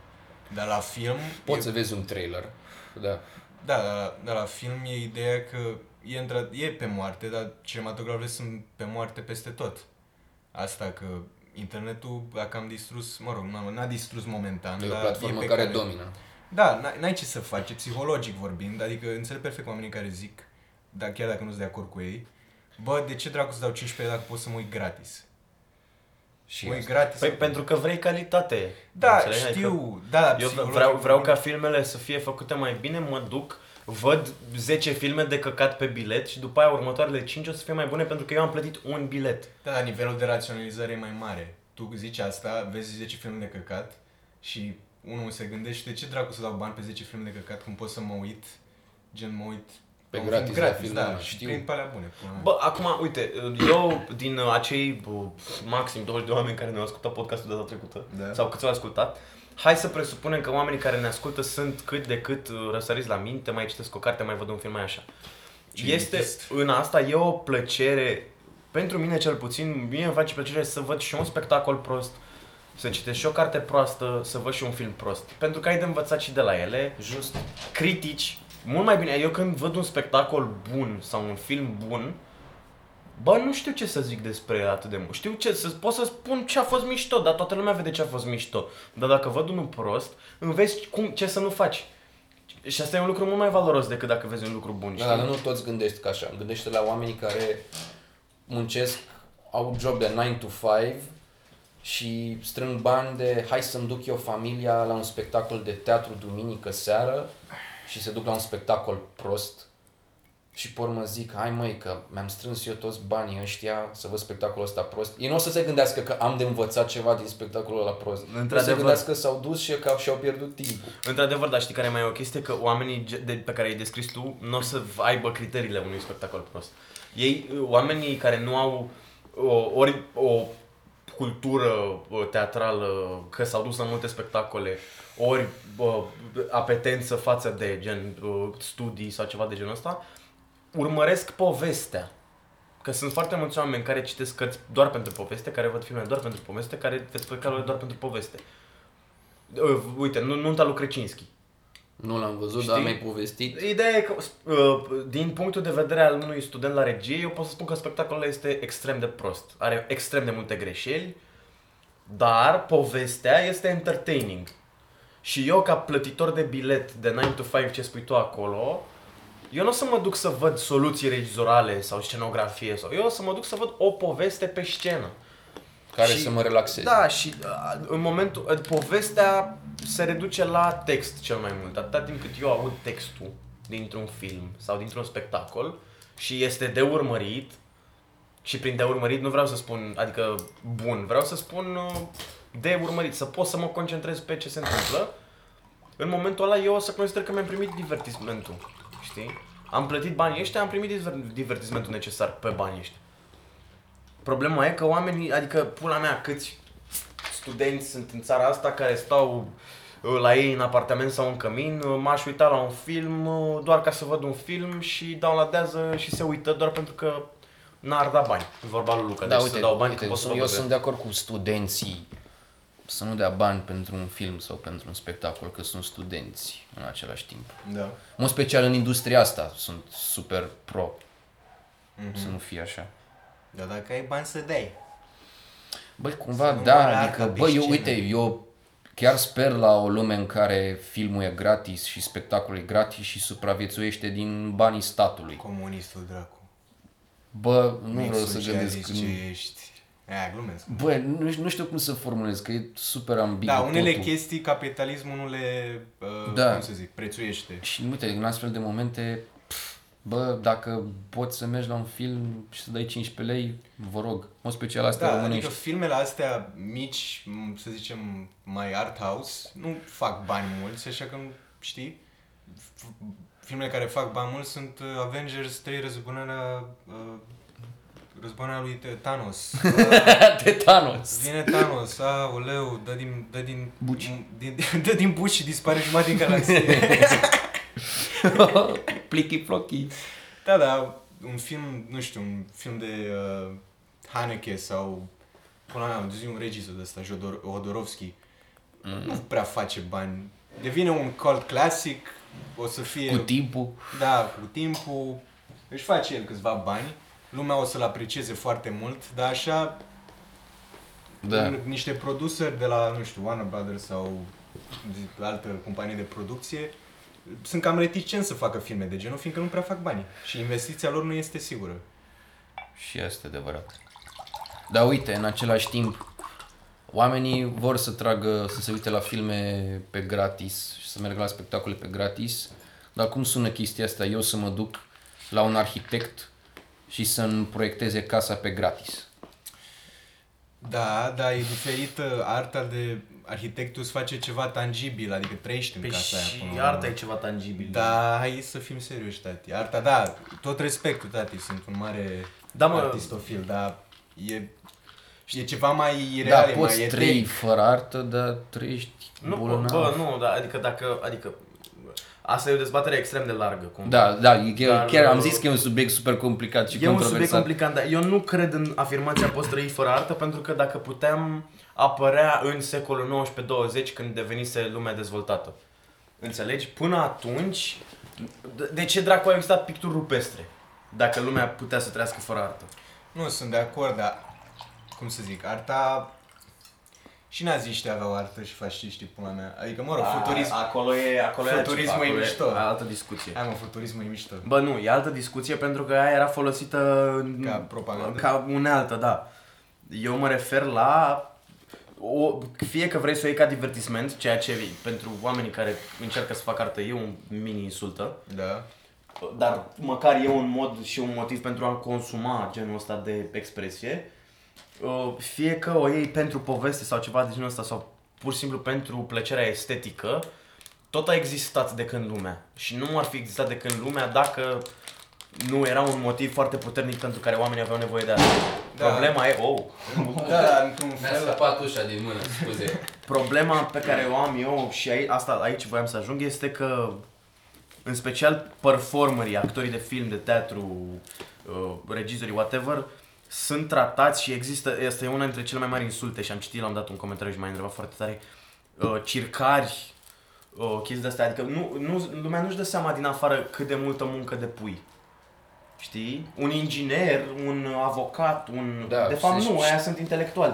Dar la film... Poți e... să vezi un trailer, da. Da, la, da, la film e ideea că e, într- e pe moarte, dar cinematografele sunt pe moarte peste tot. Asta că internetul a cam distrus, mă rog, n-a, n-a distrus momentan. E o platformă care domină. Da, n-ai ce să faci, psihologic vorbind, adică înțeleg perfect oamenii care zic, dar chiar dacă nu sunt de acord cu ei, bă, de ce dracu să dau cincisprezece dacă pot să mă uit gratis? Și gratis. Păi pentru că vrei calitate. Da, înțelegi? Știu. Da, eu vreau, vreau ca filmele să fie făcute mai bine, mă duc, văd zece filme de căcat pe bilet și după aia următoarele cinci o să fie mai bune pentru că eu am plătit un bilet. Da, dar nivelul de raționalizare e mai mare. Tu zici asta, vezi zece filme de căcat și unul se gândește de ce dracu să dau bani pe zece filme de căcat când pot să mă uit, gen mă uit pe gratis, gratis da, știu. Prin pe alea bune. Bă, acum, uite, eu din acei maxim douăzeci de oameni care ne-au ascultat podcastul data trecută, da. Sau câți au ascultat, hai să presupunem că oamenii care ne ascultă sunt cât de cât răsăriți la minte, mai citesc o carte, mai văd un film, mai așa. Ce este, exist? În asta e o plăcere, pentru mine cel puțin, mie îmi face plăcere să văd și un spectacol prost, să citești și o carte proastă, să văd și un film prost. Pentru că ai de învățat și de la ele, just critici, mult mai bine. Eu când văd un spectacol bun sau un film bun, bă, nu știu ce să zic despre el atât de mult. Știu ce, să, pot să spun ce a fost mișto, dar toată lumea vede ce a fost mișto. Dar dacă văd unul prost, înveți cum, ce să nu faci. Și asta e un lucru mult mai valoros decât dacă vezi un lucru bun. Da, dar nu toți gândești ca așa. Gândește la oamenii care muncesc, au job de nine to five și strâng bani de hai să-mi duc eu familia la un spectacol de teatru duminică seară și se duc la un spectacol prost și pe urmă zic, hai măi că mi-am strâns eu toți banii ăștia să văd spectacolul ăsta prost. Ei nu o să se gândească că am de învățat ceva din spectacolul ăla prost. Într-adevăr. Se gândească că s-au dus și că și-au pierdut timpul. Într-adevăr, dar știi care mai e o chestie? Că oamenii pe care i-ai descris tu nu o să aibă criteriile unui spectacol prost. Ei, oamenii care nu au o, ori o cultură teatrală, că s-au dus la multe spectacole, ori bă, apetență față de gen studii sau ceva de genul ăsta, urmăresc povestea. Că sunt foarte mulți oameni care citesc cărți doar pentru poveste, care văd filme doar pentru poveste, care văd spectacole doar pentru poveste. Uite, Nunta lui Krecinski. Nu l-am văzut, știi? Dar mi-ai povestit. Ideea e că, din punctul de vedere al unui student la regie, eu pot să spun că spectacolul este extrem de prost. Are extrem de multe greșeli, dar povestea este entertaining. Și eu, ca plătitor de bilet de nine to five, ce spui tu acolo, eu nu o să mă duc să văd soluții regizorale sau scenografie, sau eu o să mă duc să văd o poveste pe scenă. Care și, să mă relaxeze. Da, și în momentul, povestea se reduce la text cel mai mult. Atâta timp cât eu aud textul dintr-un film sau dintr-un spectacol și este de urmărit, și prin de urmărit nu vreau să spun, adică bun, vreau să spun de urmărit, să pot să mă concentrez pe ce se întâmplă, în momentul ăla eu o să consider că mi-am primit divertismentul, știi? Am plătit banii ăștia, am primit divertismentul necesar pe banii ăștia. Problema e că oamenii, adică pula mea, câți studenți sunt în țara asta care stau la ei în apartament sau în cămin, m-aș uita la un film doar ca să văd un film și downloadează și se uită doar pentru că n-ar da bani, vorba lui Luca, da, deci uite, să dau bani uite, că pot să vă eu sunt de acord cu studenții să nu dea bani pentru un film sau pentru un spectacol, că sunt studenți în același timp. Da. În special în industria asta sunt super pro, mm-hmm. Să nu fie așa. Dar dacă ai bani să dai. Băi, cumva, da, adică, bă, eu, uite, eu chiar sper la o lume în care filmul e gratis și spectacolul e gratis și supraviețuiește din banii statului. Comunistul dracu. Bă, nu vreau să gândesc când... Aia, glumesc. Bă, nu, nu știu cum să formulez, că e super ambigu. Da, unele totul. Chestii capitalismul nu le, uh, da. Cum să zic, prețuiește. Și, uite, în astfel de momente... Bă, dacă poți să mergi la un film și să dai cincisprezece lei, vă rog, în special astea da, românești. Adică filmele astea mici, să zicem mai art house, nu fac bani mulți, așa că, știi, filmele care fac bani mulți sunt Avengers trei, răzbunarea, răzbunarea lui Thanos. De Thanos. Vine Thanos, a, oleu, dă din, dă din buci. Din, dă din buci și dispare jumătate din galaxie. Plichi-plochi. Da, da, un film, nu știu, un film de uh, Haneke sau până la am zis un regizor de ăsta, Hodor- Hodorovski, mm. Nu prea face bani. Devine un cult classic, o să fie... Cu timpul. Da, cu timpul. Își face el câțiva bani. Lumea o să-l aprecieze foarte mult, dar așa... Da. Niște produceri de la, nu știu, Warner Brothers sau altă companie de producție sunt cam reticenți să facă filme de genul, fiindcă nu prea fac bani. Și investiția lor nu este sigură. Și asta e adevărat. Dar uite, în același timp, oamenii vor să tragă, să se uite la filme pe gratis și să meargă la spectacole pe gratis. Dar cum sună chestia asta? Eu să mă duc la un arhitect și să-mi proiecteze casa pe gratis. Da, dar e diferită arta de arhitectul îți face ceva tangibil, adică trăiești în păi casa aia. Păi și arta e ceva tangibil. Da, hai să fim serioși, tati. Arta, da, tot respectul, tati, sunt un mare da, mă, artistofil, dar e, e ceva mai real, da, e mai poți trăi fără artă, dar trăiești bolnav. Bă, nu, da, adică dacă, adică, asta e o dezbatere extrem de largă. Cum da, da, chiar, chiar am zis că e un subiect super complicat și controversat. E un subiect complicat, dar eu nu cred în afirmația poți trăi fără artă, pentru că dacă puteam apărea în secolul nouăsprezece douăzeci, când devenise lumea dezvoltată. Înțelegi? Până atunci, de ce dracu au existat picturi rupestre, dacă lumea putea să trăiască fără artă? Nu, sunt de acord, dar, cum să zic, arta... Și naziștii aveau artă și fasciștii, pula mea. Adică, mă rog, a, futurism... Acolo e, acolo futurismul e mișto. E altă discuție. Hai mă, futurismul e mișto. Bă, nu, e altă discuție pentru că aia era folosită... Ca propagandă? Ca unealtă, da. Eu mă refer la... O, fie că vrei să o iei ca divertisment, ceea ce pentru oamenii care încearcă să facă artă e un mini-insultă. Da. Dar măcar e un mod și un motiv pentru a consuma genul ăsta de expresie. Fie că o iei pentru poveste sau ceva de genul ăsta sau pur și simplu pentru plăcerea estetică, tot a existat de când lumea. Și nu ar fi existat de când lumea dacă nu era un motiv foarte puternic pentru care oamenii aveau nevoie de asta. Da. Problema e... Oh! Da, da, într-un fel... Mi-a scăpat ușa din mână, scuze. Problema pe care o am eu și aici, asta aici voiam să ajung este că în special performerii, actorii de film, de teatru, regizorii, whatever, sunt tratați și există, este una dintre cele mai mari insulte și am citit, l-am dat un comentariu și m-a întrebat foarte tare, uh, circari, uh, chestii de-astea, adică nu, nu, lumea nu-și dă seama din afară cât de multă muncă depui, știi? Un inginer, un avocat, un... Da, de fapt nu, aia sunt intelectuali.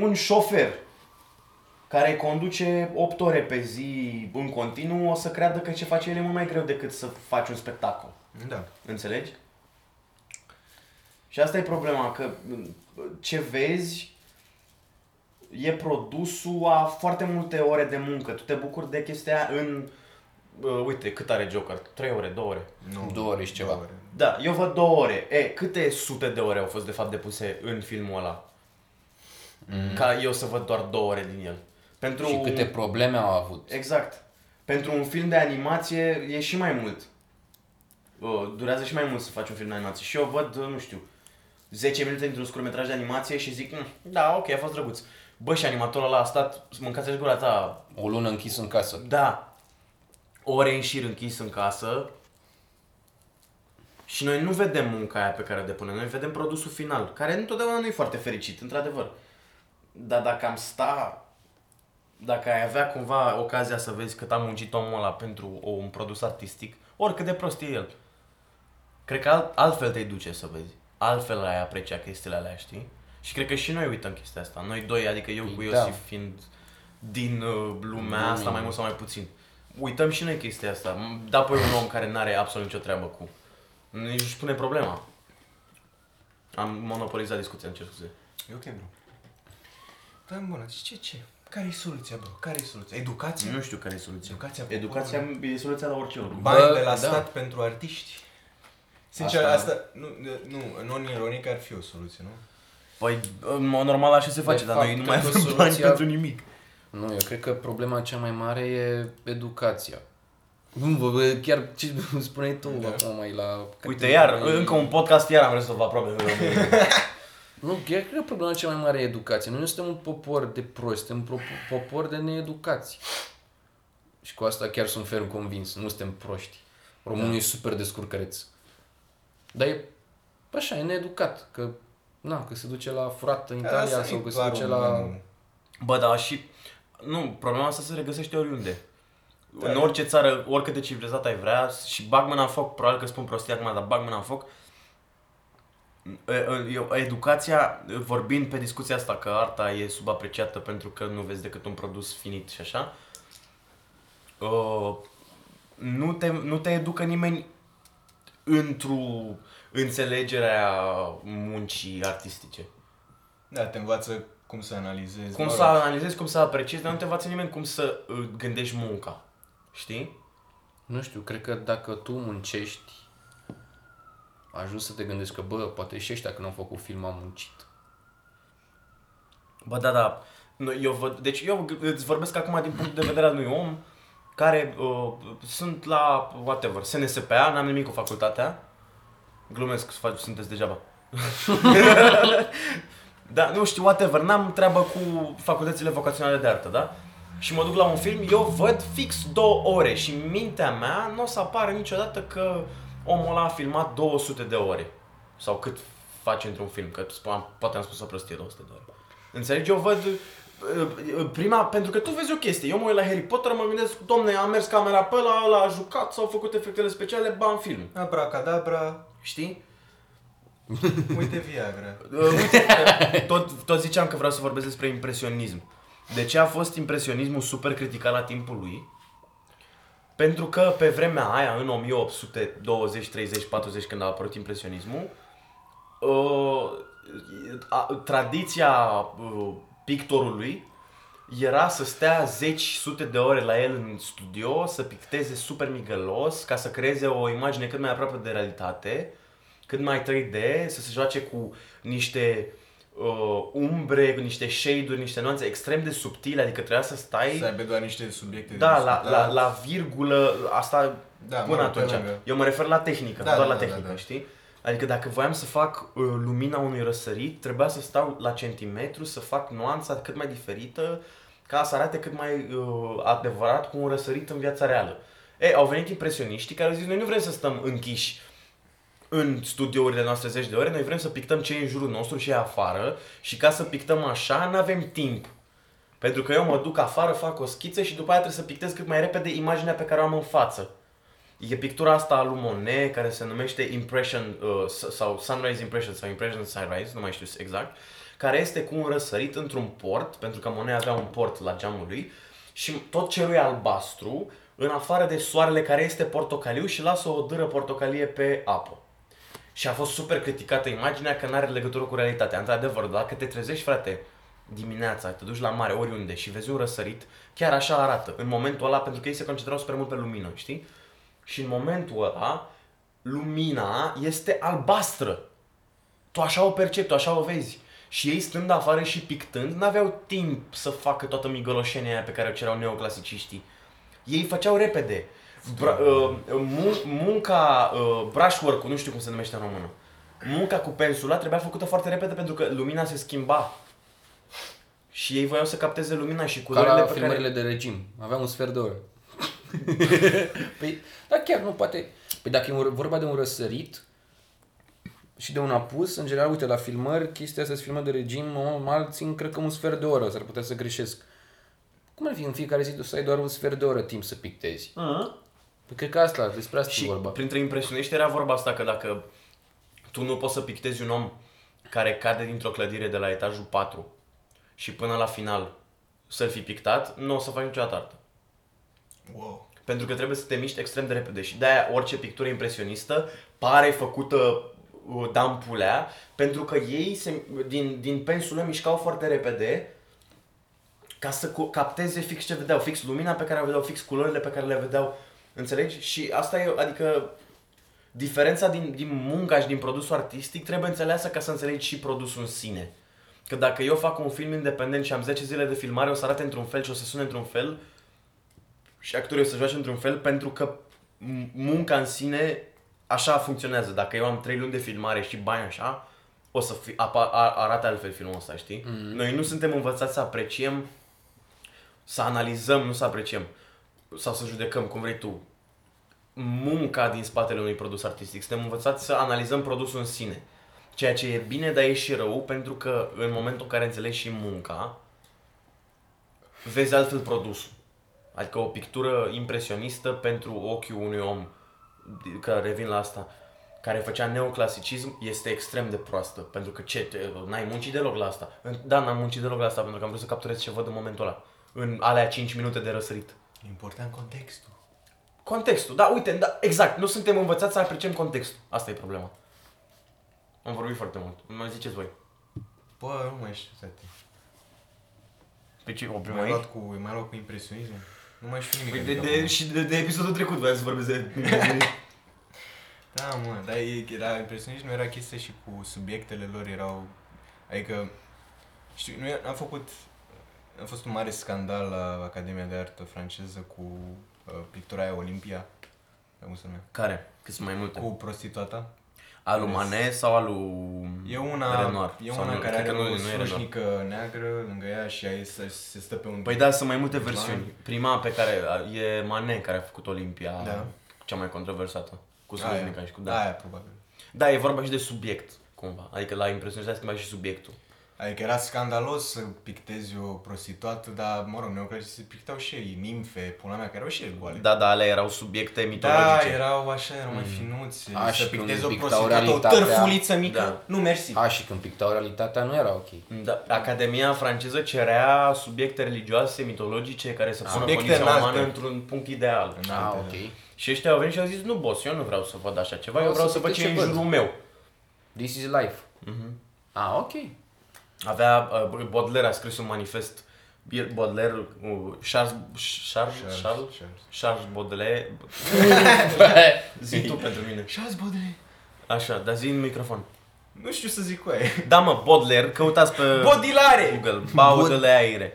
Un șofer care conduce opt ore pe zi în continuu o să creadă că ce face el e mult mai greu decât să faci un spectacol. Da. Înțelegi? Și asta e problema, că ce vezi e produsul a foarte multe ore de muncă. Tu te bucuri de chestia în... Uh, uite, cât are Joker? trei ore, două ore? Nu, două ore și ceva. Ore. Da, eu văd două ore. E, câte sute de ore au fost de fapt depuse în filmul ăla? Mm. Ca eu să văd doar două ore din el. Pentru și câte probleme au avut. Exact. Pentru un film de animație e și mai mult. Uh, durează și mai mult să faci un film de animație. Și eu văd, nu știu... zece minute dintr-un scurtmetraj de animație și zic, da, ok, a fost drăguț. Bă, și animatorul ăla a stat, mâncați-și gura ta. O lună închis în casă. Da. Ore în șir închis în casă. Și noi nu vedem munca aia pe care o depunem, noi vedem produsul final, care întotdeauna nu e foarte fericit, într-adevăr. Dar dacă am sta, dacă ai avea cumva ocazia să vezi cât a muncit omul ăla pentru un produs artistic, oricât de prost e el, cred că altfel te duce să vezi. Altfel ai aprecia chestiile alea, știi? Și cred că și noi uităm chestia asta. Noi doi, adică eu cu Iosif, da, fiind din uh, lumea mm. asta mai mult sau mai puțin. Uităm și noi chestia asta. Da, păi un om care n-are absolut nicio treabă cu... Nici își pune problema. Am monopolizat discuția, îmi cer scuze. E ok, bro. Dar bună, ce, ce? Care-i soluția, bro? Care-i soluția? Educația? Nu știu care-i soluția. Educația, Educația e soluția la orice lucru. Bani de la stat, da, pentru artiști? Sincer, asta, asta nu, nu, non-ironic ar fi o soluție, nu? Păi, normal așa se face, de dar fapt, noi nu mai avem bani pentru nimic. Nu, eu cred că problema cea mai mare e educația. Bă, chiar ce spuneai tu, da, acum mai la... Uite, iar, mai... încă un podcast, iar am rezolvat problemele. Nu, chiar cred că problema cea mai mare e educația. Noi nu suntem un popor de proști, suntem un popor de needucați. Și cu asta chiar sunt ferm convins, nu suntem proști. Românul da. E super descurcăreț. Dar e așa, e needucat, că, na, că se duce la furat în Italia asta sau că se duce la... Bă, da, și... Nu, problema asta se regăsește oriunde. Da. În orice țară, oricât de civilizat ai vrea, și bag mâna în foc, probabil că spun prostii acum, dar bag mâna în foc. Educația, vorbind pe discuția asta că arta e subapreciată pentru că nu vezi decât un produs finit și așa, nu te, nu te educă nimeni într-o înțelegerea muncii artistice. Da, te învață cum să analizezi. Cum să analizezi, cum să apreciezi, dar nu te învață nimeni cum să gândești munca. Știi? Nu știu, cred că dacă tu muncești, ajungi să te gândești că, bă, poate și ăștia când au făcut film am muncit. Bă, da, da. Eu văd, deci eu îți vorbesc acum din punct de vedere al unui om care uh, sunt la, whatever, S N S P A, n-am nimic cu facultatea. Glumesc, sunteți degeaba. Da, nu știu, whatever, n-am treabă cu facultățile vocaționale de artă, da? Și mă duc la un film, eu văd fix două ore și în mintea mea nu o să apară niciodată că omul ăla a filmat două sute de ore. Sau cât faci într-un film, că poate am spus o prostie, două sute de ore. Înțelegi? Eu văd prima, pentru că tu vezi o chestie, eu mă uit la Harry Potter, mă gândesc, domne, a mers camera pe ăla, ăla a jucat, s-au făcut efectele speciale, bam, film. Abracadabra. Știi? Uite Viagra. Uite, tot, tot ziceam că vreau să vorbesc despre impresionism. De ce a fost impresionismul super criticat la timpul lui? Pentru că pe vremea aia, în o mie opt sute douăzeci, treizeci, patruzeci, când a apărut impresionismul, tradiția pictorului era să stea zeci sute de ore la el în studio, să picteze super migălos, ca să creeze o imagine cât mai aproape de realitate, cât mai trei D, să se joace cu niște uh, umbre, cu niște shade-uri, niște nuanțe extrem de subtile, adică trebuia să stai... Să aibă doar niște subiecte de da, discutat. La, la, la virgulă, asta da, până atunci. Eu mă refer la tehnică, da, doar da, la tehnică, da, da, da. Știi? Adică dacă voiam să fac uh, lumina unui răsărit, trebuia să stau la centimetru, să fac nuanța cât mai diferită, ca să arate cât mai uh, adevărat cu un răsărit în viața reală. Ei, au venit impresioniștii care au zis, noi nu vrem să stăm închiși în studiourile noastre zeci de ore, noi vrem să pictăm ce e în jurul nostru și e afară, și ca să pictăm așa, n-avem timp. Pentru că eu mă duc afară, fac o schiță și după aia trebuie să pictez cât mai repede imaginea pe care o am în față. E pictura asta a lui Monet, care se numește Impression uh, sau Sunrise Impression sau Impression Sunrise, nu mai știu exact, care este cu un răsărit într-un port, pentru că Monet avea un port la geamul lui, și tot cerul e albastru, în afară de soarele care este portocaliu și lasă o dâră portocalie pe apă. Și a fost super criticată imaginea că n-are legătură cu realitatea. Într-adevăr, dacă te trezești, frate, dimineața, te duci la mare, oriunde, și vezi un răsărit, chiar așa arată, în momentul ăla, pentru că ei se concentrau super mult pe lumină, știi? Și în momentul ăla, lumina este albastră. Tu așa o percepi, tu așa o vezi. Și ei stând afară și pictând, n-aveau timp să facă toată migăloșenia aia pe care o cereau neoclasiciștii. Ei făceau repede. Bra- uh, mun- munca, uh, brushwork-ul, nu știu cum se numește în română, munca cu pensula trebuia făcută foarte repede pentru că lumina se schimba. Și ei voiau să capteze lumina și culorile pe care... Ca la filmările de regim, aveam un sfert de oră. Păi, dar chiar nu poate... Păi dacă e vorba de un răsărit și de un apus, în general, uite, la filmări, chestia asta se filmă de regim, normal, țin, cred că un sfert de oră, s-ar putea să greșesc. Cum ar fi în fiecare zi, tu să ai doar un sfert de oră timp să pictezi? Uh-huh. Cred că asta, despre asta și e vorba. Printre impresioniști era vorba asta, că dacă tu nu poți să pictezi un om care cade dintr-o clădire de la etajul patru și până la final să-l fi pictat, nu o să faci niciodată artă. Wow. Pentru că trebuie să te miști extrem de repede și de-aia orice pictură impresionistă pare făcută dampulea, pentru că ei se, din, din pensulă mișcau foarte repede ca să capteze fix ce vedeau, fix lumina pe care o vedeau, fix culorile pe care le vedeau. Înțelegi? Și asta e, adică, diferența din, din munca și din produsul artistic trebuie înțeleasă ca să înțelegi și produsul în sine. Că dacă eu fac un film independent și am zece zile de filmare, o să arate într-un fel și o să sune într-un fel și actorii o să joace într-un fel, pentru că munca în sine așa funcționează. Dacă eu am trei luni de filmare și bani așa, o să fi, apa, arate altfel filmul ăsta, știi? Mm-hmm. Noi nu suntem învățați să apreciem, să analizăm, nu să apreciem sau să judecăm, cum vrei tu, munca din spatele unui produs artistic. Suntem învățați să analizăm produsul în sine. Ceea ce e bine, dar e și rău, pentru că în momentul în care înțelegi și munca, vezi altfel produsul. Adică o pictură impresionistă pentru ochiul unui om, că revin la asta, care făcea neoclasicism, este extrem de proastă. Pentru că ce, n-ai muncit deloc la asta. Da, n-am muncit deloc la asta pentru că am vrut să capturez ce văd în momentul ăla. În alea cinci minute de răsărit. Important contextul. Contextul, da, uite, da, exact. Nu suntem învățați să apreciem contextul. Asta e problema. Am vorbit foarte mult. Mă ziceți voi. Bă, nu mai știu, tati. Pe ce, oprim mai luat cu, mai luat cu impresionism? Nu mai știu nimic. Păi de, de, și de, de episodul trecut voiam să vorbesc de... Da, mă, dar era impresionism, nu era chestia și cu subiectele lor, erau... Adică, știu, nu am făcut... A fost un mare scandal la Academia de Artă franceză cu uh, pictura aia Olimpia. Cum se numește? Care? Cât sunt mai multe? Cu prostituata. A lui Manet sau a lui... E una, Renoir, e una care are o slujnică neagră lângă ea și ea se, se stă pe un... Păi da, sunt mai multe versiuni. Prima pe care e Manet care a făcut Olimpia, da. Cea mai controversată. Cu slujnica și cu... Da, aia probabil. Da, e vorba și de subiect, cumva. Adică la impresionist a schimbat și subiectul. Adică era scandalos să pictezi o prostituată, dar, mă rog, neoclasici se pictau și ei, nimfe, pula mea, care erau și ei goale. Da, da, alea erau subiecte mitologice. Da, erau așa, erau mai finuțe. A, să pictezi o prostituată, o târfuliță mică, da. Nu mersi. A, și când pictau realitatea nu era ok. Da. Academia franceză cerea subiecte religioase, mitologice, care să pună condiția umană într-un punct ideal. Da, ok. Și ăștia au venit și au zis, nu, boss, eu nu vreau să văd așa ceva, eu vreau să văd ce e în jurul meu. This is life. Ah, ok. Avea, uh, Baudelaire a scris un manifest, Baudelaire, uh, Charles, Charles, Charles, Charles, Charles Baudelaire, zi tu pentru mine. Charles Baudelaire. Așa, dar zi în microfon. Nu știu să zic cu aia. Da mă, Baudelaire, căutați pe Baudelaire. Google, Baudelaire.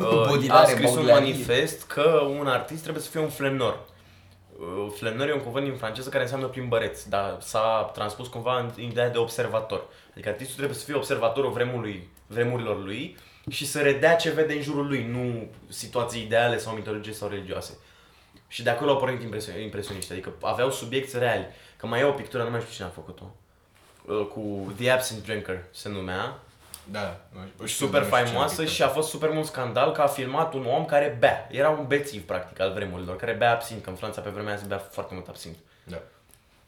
Uh, a scris un manifest că un artist trebuie să fie un flemnor. Uh, flemnor e un cuvânt din franceză care înseamnă plimbăreț, dar s-a transpus cumva în ideea de observator. Adică artistul trebuie să fie observatorul vremului, vremurilor lui și să redea ce vede în jurul lui, nu situații ideale sau mitologice sau religioase. Și de acolo au pornit impresioniști, adică aveau subiecte reale. Că mai e o pictură, nu mai știu cine a făcut-o, uh, cu The Absinthe Drinker se numea. Da, super faimoasă și a fost super mult scandal că a filmat un om care bea. Era un bețiv, practic, al vremurilor, care bea absint, că în Franța pe vremea aia se bea foarte mult absint. Da.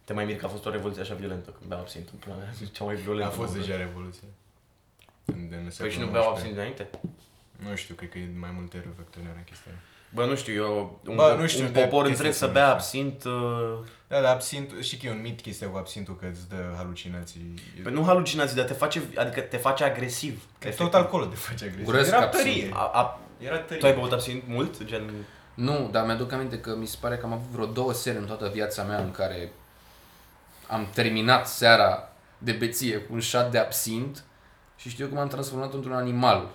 Te mai miri că a fost o revoluție așa violentă, când bea absint, în plan, cea mai violentă. A fost deja revoluție. Păi și nu beau absint dinainte? Nu știu, cred că e mai multe refacționare chestia. Bă, nu știu, eu un, Bă, nu știu, un popor întreg să bea absint... Uh... Da, dar absint, știi că e un mit chestia cu absintul că îți dă halucinații. Păi nu halucinații, dar te face, adică te face agresiv. Că tot alcoolul te face agresiv. Guresc Era tărie. A, a... Era tărie. Tu ai băut absint mult? Gen... Nu, dar mi-aduc aminte că mi se pare că am avut vreo două seri în toată viața mea în care am terminat seara de beție cu un shot de absint și știu cum am transformat într-un animal.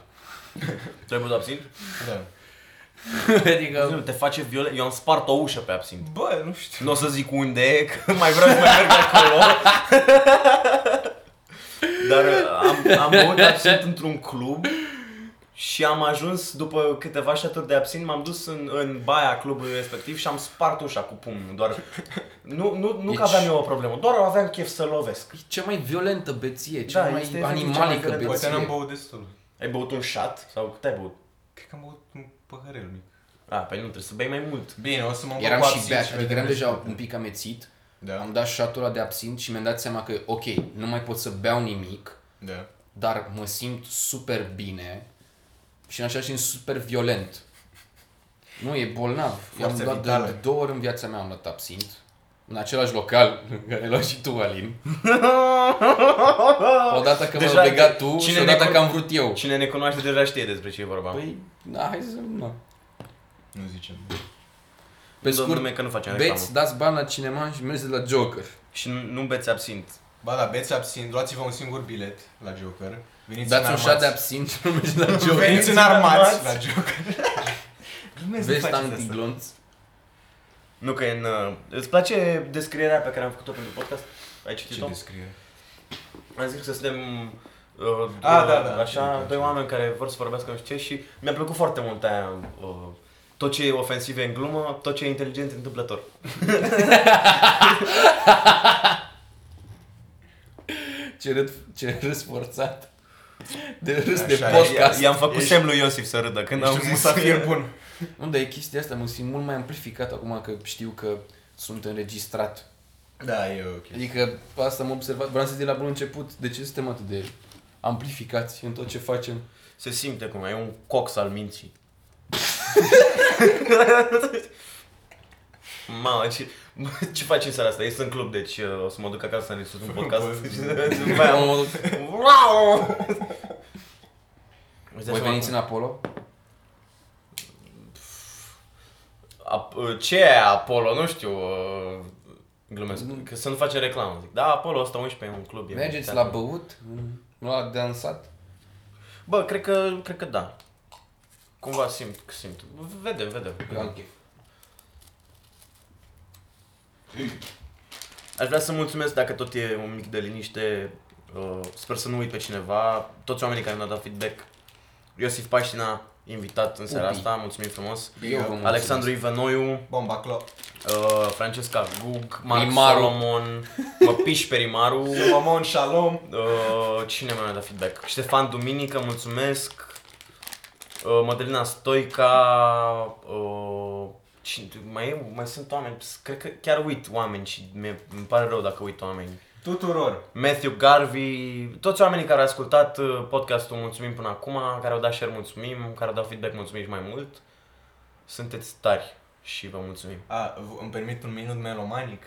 Tu ai băut absint? Da. Adică... Nu, te face violent. Eu am spart o ușă pe absint. Bă, nu știu. Nu o să zic unde e, că mai vreau să mai merg acolo. Dar am, am băut absint într-un club și am ajuns, după câteva șaturi de absint, m-am dus în, în baia clubului respectiv și am spart ușa cu pumnul. Doar... Nu, nu, nu deci... că aveam eu o problemă, doar aveam chef să lovesc. E cea mai violentă beție, cea da, mai animalică beție. Poate n-am băut destul. Ai băut un shot? Sau cât ai băut? Cred că am băut un păhărel mic. A, pe nu trebuie să bei mai mult. Bine, o să mă Eram și beat, adică eram deja un pic amețit. Da. Am dat șatura de absint și mi-am dat seama că, ok, nu mai pot să beau nimic, da. Dar mă simt super bine și în același timp super violent. Nu, e bolnav. Am luat de, de două ori în viața mea am luat absint. În același local în care luat și tu, Alin. Odată că m-ai legat tu și odată ne... că am vrut eu. Cine ne cunoaște deja știe despre ce e vorba. Păi, da, hai să... Nu, nu zicem. Pe nu scurt, că nu facem beți, dați bani la cinema și mergeți la Joker. Și nu, nu beți absint. Ba da, beți absint, luați-vă un singur bilet la Joker. Veniți dați un șat de absint și nu mergeți la Joker. Veniți înarmați la Joker. Vezi antiglonți. Nu că în... Îți place descrierea pe care am făcut-o pentru podcast? Ai citit-o? Ce descriere? Am zis că suntem uh, A, da, da, așa, da, da, doi oameni care vor să vorbească nu știu ce și mi-a plăcut foarte mult aia. Uh, tot ce e ofensiv e în glumă, tot ce e inteligent e întâmplător. Ce râd, ce râs forțat. De râs așa, de podcast. I-am făcut semn lui Iosif să râdă când am musafir bun. Nu, dar e chestia asta, mă simt mult mai amplificat acum că știu că sunt înregistrat. Da, e ok. Adică asta am observat, vreau să zic de la bun început, de ce suntem atât de amplificați în tot ce facem? Se simte cum ai un cox al minții. Mamă, ce, ce faci în seara asta? Ești în club, deci o să mă duc acasă să ne sus un podcast. Wow! Voi veniți în Apollo? Ce e Apollo? Nu știu, glumesc, că să nu face reclamă. Zic, da, Apollo o sută unsprezece e un club. Mergeți la băut? La dansat? Bă, cred că, cred că da. Cumva simt, simt. Vede, vede. Aș vrea să mulțumesc, dacă tot e un mic de liniște, uh, sper să nu uit pe cineva, toți oamenii care mi-au dat feedback. Iosif Pastina, invitat în seara Ubi. asta, mulțumim frumos. Eu, Alexandru Ivanoiu, Bomba Clo, uh, Francesca Gug, Marc Solomon, Măpiș Perimaru, Mamon Shalom, uh, cine mi-a dat feedback? Ștefan Duminică, mulțumesc. Uh, Madalina Stoica, uh, mai, e, mai sunt oameni, cred că chiar uit oameni și mi-e, îmi pare rău dacă uit oameni. Tuturor! Matthew Garvey, toți oamenii care au ascultat podcastul, mulțumim până acum, care au dat share, mulțumim, care au dat feedback, mulțumim și mai mult. Sunteți tari și vă mulțumim. A, îmi permit un minut melomanic?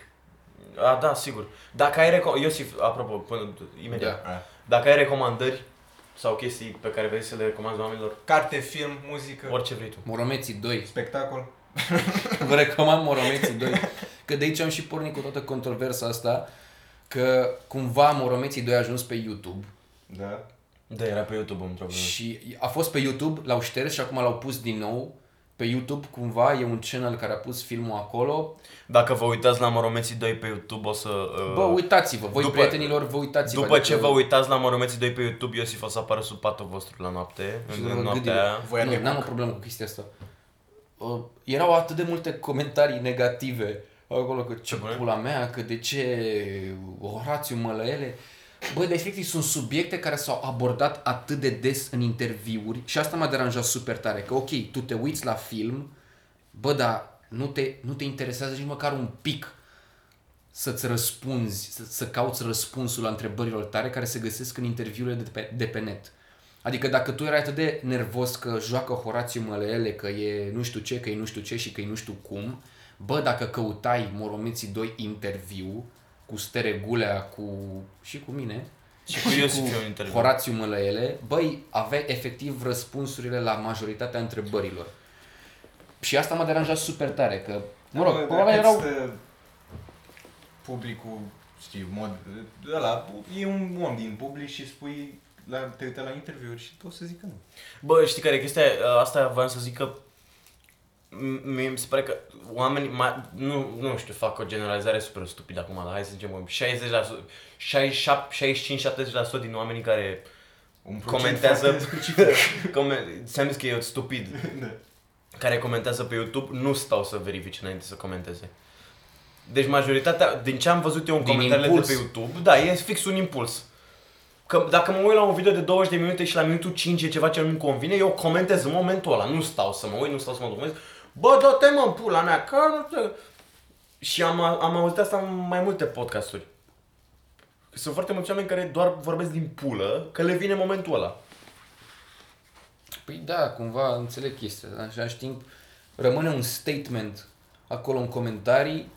A, da, sigur. Dacă ai recomandări, Iosif, apropo, până, imediat, da. Dacă ai recomandări sau chestii pe care vrei să le recomanzi oamenilor? Carte, film, muzică, orice vrei tu. Moromeții doi. Spectacol. Vă recomand Moromeții doi. Că de aici am și pornit cu toată controversa asta, că cumva Moromeții doi a ajuns pe YouTube. Da. Da, era pe YouTube un problem. Și a fost pe YouTube, l-au șters și acum l-au pus din nou pe YouTube. Cumva e un channel care a pus filmul acolo. Dacă vă uitați la Moromeții doi pe YouTube, o să... Uh... Bă, uitați-vă, voi după, prietenilor, vă uitați-vă. După adică... ce vă uitați la Moromeții doi pe YouTube, Iosif o să apară sub patul vostru la noapte. În, în noaptea aia. Nu, n-am o problemă cu chestia asta. Uh, erau atât de multe comentarii negative acolo, că ce pula mea, că de ce Horațiu Mălăele. Bă, de efectiv sunt subiecte care s-au abordat atât de des în interviuri și asta m-a deranjat super tare, că ok, tu te uiți la film, bă, dar nu te, nu te interesează nici măcar un pic să-ți răspunzi, să, să cauți răspunsul la întrebărilor tale care se găsesc în interviurile de pe, de pe net. Adică dacă tu erai atât de nervos că joacă Horațiu Mălăele, că e nu știu ce, că e nu știu ce și că e nu știu cum, bă, dacă căutai Moromeții doi interviu cu Steregulea, cu... și cu mine, și cu, și cu Horațiu Mălăele, băi, aveai efectiv răspunsurile la majoritatea întrebărilor. Și asta m-a deranjat super tare, că, mă rog, probabil erau... Publicul, știi, mod... ăla, e un om din public și spui... La, te uite la interviuri și o să zic că nu. Bă, știi care e chestia? Asta voiam să zic că mi se pare că oamenii, ma, nu, nu știu, fac o generalizare super stupidă acum, dar hai să zicem șaizeci la sută, șaizeci și șapte, șaizeci și cinci la sută din oamenii care comentează, ți-am zis că e stupid, care comentează pe YouTube nu stau să verifice înainte să comenteze. Deci majoritatea, din ce am văzut eu în din comentariile impuls. de pe YouTube, da, e fix un impuls. Că dacă mă uit la un video de douăzeci de minute și la minutul cinci e ceva ce nu-mi convine, eu comentez în momentul ăla. Nu stau să mă uit, nu stau să mă documentez. Bă, dă-te mă, pula mea, că nu te... Și am, am auzit asta în mai multe podcasturi. Sunt foarte mulți oameni care doar vorbesc din pulă, că le vine momentul ăla. Păi da, cumva înțeleg chestia. În același timp, rămâne un statement acolo în comentarii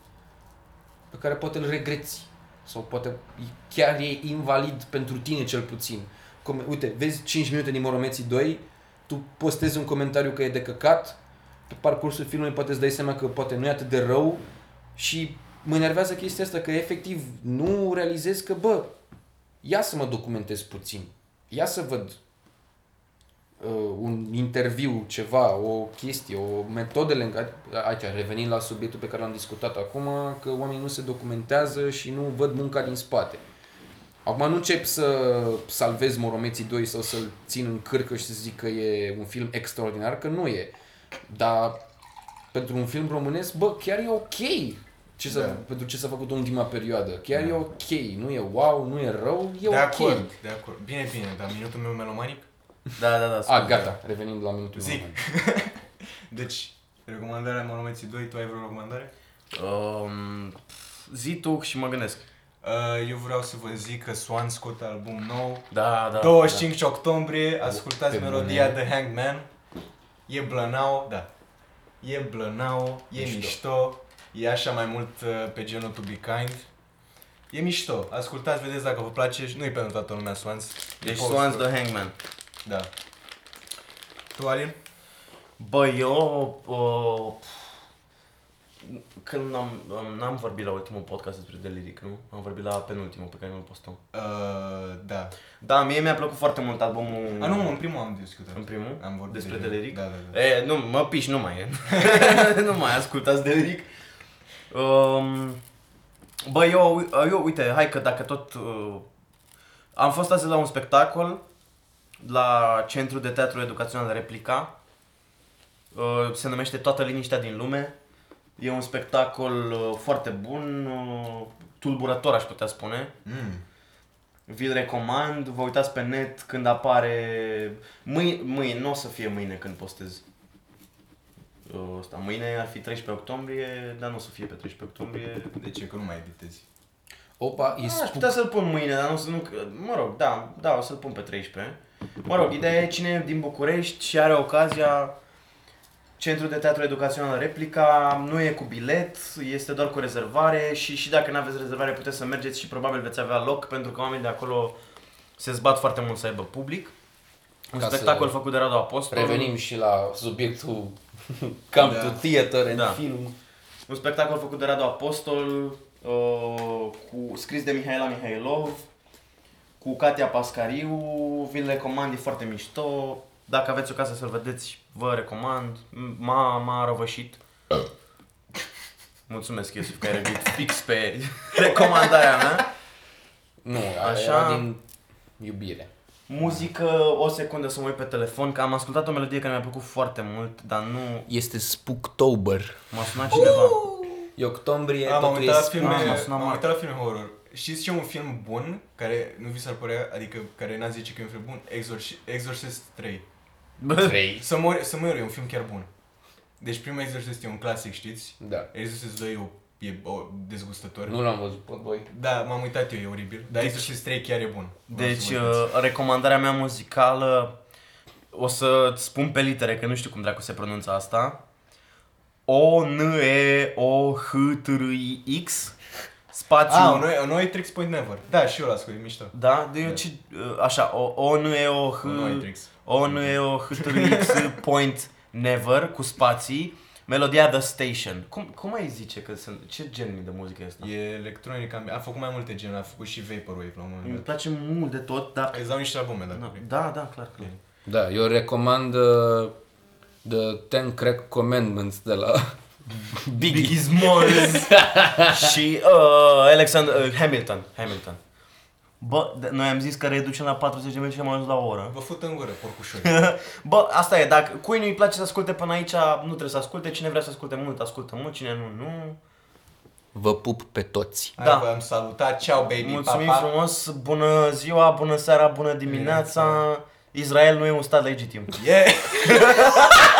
pe care poate îl regreți. Sau poate chiar e invalid pentru tine cel puțin. Com- Uite, vezi cinci minute din Moromeții doi, tu postezi un comentariu că e de căcat, pe parcursul filmului poate îți dai seama că poate nu e atât de rău și mă enervează chestia asta că efectiv nu realizez că, bă, ia să mă documentez puțin, ia să văd uh, un interviu, ceva, o chestie, o metodele în care... Aici, revenind la subiectul pe care l-am discutat acum, că oamenii nu se documentează și nu văd munca din spate. Acum nu încep să salvez Moromeții doi sau să-l țin în cârcă și să zic că e un film extraordinar, că nu e. Dar pentru un film românesc, bă, chiar e ok ce s-a, da. pentru ce s-a făcut în ultima perioadă. Chiar da. e ok, nu e wow, nu e rău, e de ok. De acord, de acord. Bine, bine, dar minutul meu melomanic? Da, da, da. A, gata, revenind la minutul meu. Zic. Deci, recomandarea Moromeții doi, tu ai vreo recomandare? Um, zi tu și mă gândesc. Uh, eu vreau să vă zic că Swans scoate album nou. Da, da. douăzeci și cinci octombrie, ascultați pe melodia bune. The Hangman. E blănau, da. E blănau, e mișto. mișto. E așa mai mult pe genul To Be Kind. E mișto. Ascultați, vedeți dacă vă place. Nu e pentru toată lumea Swans. Deci Swans The Hangman. Da. Tu, Alin? Bă, eu... Uh, când n-am, n-am vorbit la ultimul podcast despre Deliric, nu? Am vorbit la penultimul pe care nu-l postăm. Uh, da. Da, mie mi-a plăcut foarte mult albumul... A, nu, în primul am discutat. În primul? Am vorbit despre Deliric. Deliric. Da, da, da. E, nu, mă piși, nu mai e. Nu mai ascultați Deliric. Um, bă, eu, eu, uite, hai că dacă tot... Uh, am fost astăzi la un spectacol la Centrul de Teatru Educațional Replica. Uh, se numește Toată liniștea din lume. E un spectacol uh, foarte bun, uh, tulburător aș putea spune. Mm. Vi-l recomand, vă uitați pe net când apare... Mâine, mâine nu o să fie mâine când postez. Uh, asta. Mâine ar fi treisprezece octombrie, dar nu o să fie pe treisprezece octombrie. De ce? Că nu mai editezi. Opa, e spuc. Aș putea să-l pun mâine, dar nu o să... Nu, mă rog, da, da, o să-l pun pe treisprezece. Mă rog, ideea e cine e din București și are ocazia... Centrul de Teatru Educațional Replica, nu e cu bilet, este doar cu rezervare și, și dacă nu aveți rezervare puteți să mergeți și probabil veți avea loc pentru că oamenii de acolo se zbat foarte mult să aibă public. Un Ca spectacol făcut de Radu Apostol. Revenim și la subiectul Camp to Theater în da. film. Un spectacol făcut de Radu Apostol, uh, cu, scris de Mihaela Mihailov, cu Katia Pascariu, vi-l recomand, e foarte mișto. Dacă aveți o casă să-l vedeți, vă recomand. M-a, m-a răvășit. Mulțumesc, Iosif, că ai răbit fix pe recomandarea mea. Nu, așa din iubire. Muzică, o secundă să mă uit pe telefon, că am ascultat o melodie care mi-a plăcut foarte mult, dar nu... Este Spooktober. M-a sunat cineva. Uh! E octombrie, a, totul e Spook. M-am uitat la filme horror. Știți ce un film bun, care nu vi s-ar părea, adică care n-ați zice că e un film bun? Exorcist trei. trei. Să mori, să mori, e un film chiar bun. Deci primul Exorcist e un clasic, știți? Da. Exorcist doi e, e o, dezgustător. Nu l-am văzut pe doi. Da, m-am uitat eu, e oribil. Dar deci, Exorcist trei chiar e bun. Deci uh, recomandarea mea muzicală, o să spun pe litere, că nu știu cum dracu se pronunță asta. O N E O H T R I X Spațiu. Ah, noi noi Tricks Point Never. Da, și eu l-am ascultat, mișto. Da, de eu ce așa, o o nu e o h o nu e o h Tricks Point Never cu spații, melodia The Station. Cum cum ai zice că sunt, ce gen de muzică e asta? E electronică, a făcut mai multe genuri, a făcut și vaporwave la un moment dat. Îmi place mult de tot, dar exact niște albume, da. Da, da, clar că. Da, eu recomand uh, The Ten Crack Commandments de la Biggie Smalls și uh, Alexander uh, Hamilton, Hamilton. Bă, noi am zis că reducem la patruzeci de minute și am ajuns la o oră. Vă fut în gură, porcușori. Bă, asta e, dacă cui nu-i place să asculte până aici, nu trebuie să asculte. Cine vrea să asculte mult, ascultă mult, cine nu, nu. Vă pup pe toți. Da. Hai, v-am salutat, ciao baby, mulțumim papa. Frumos, bună ziua, bună seara, bună dimineața. Israel nu e un stat legitim. Yeah.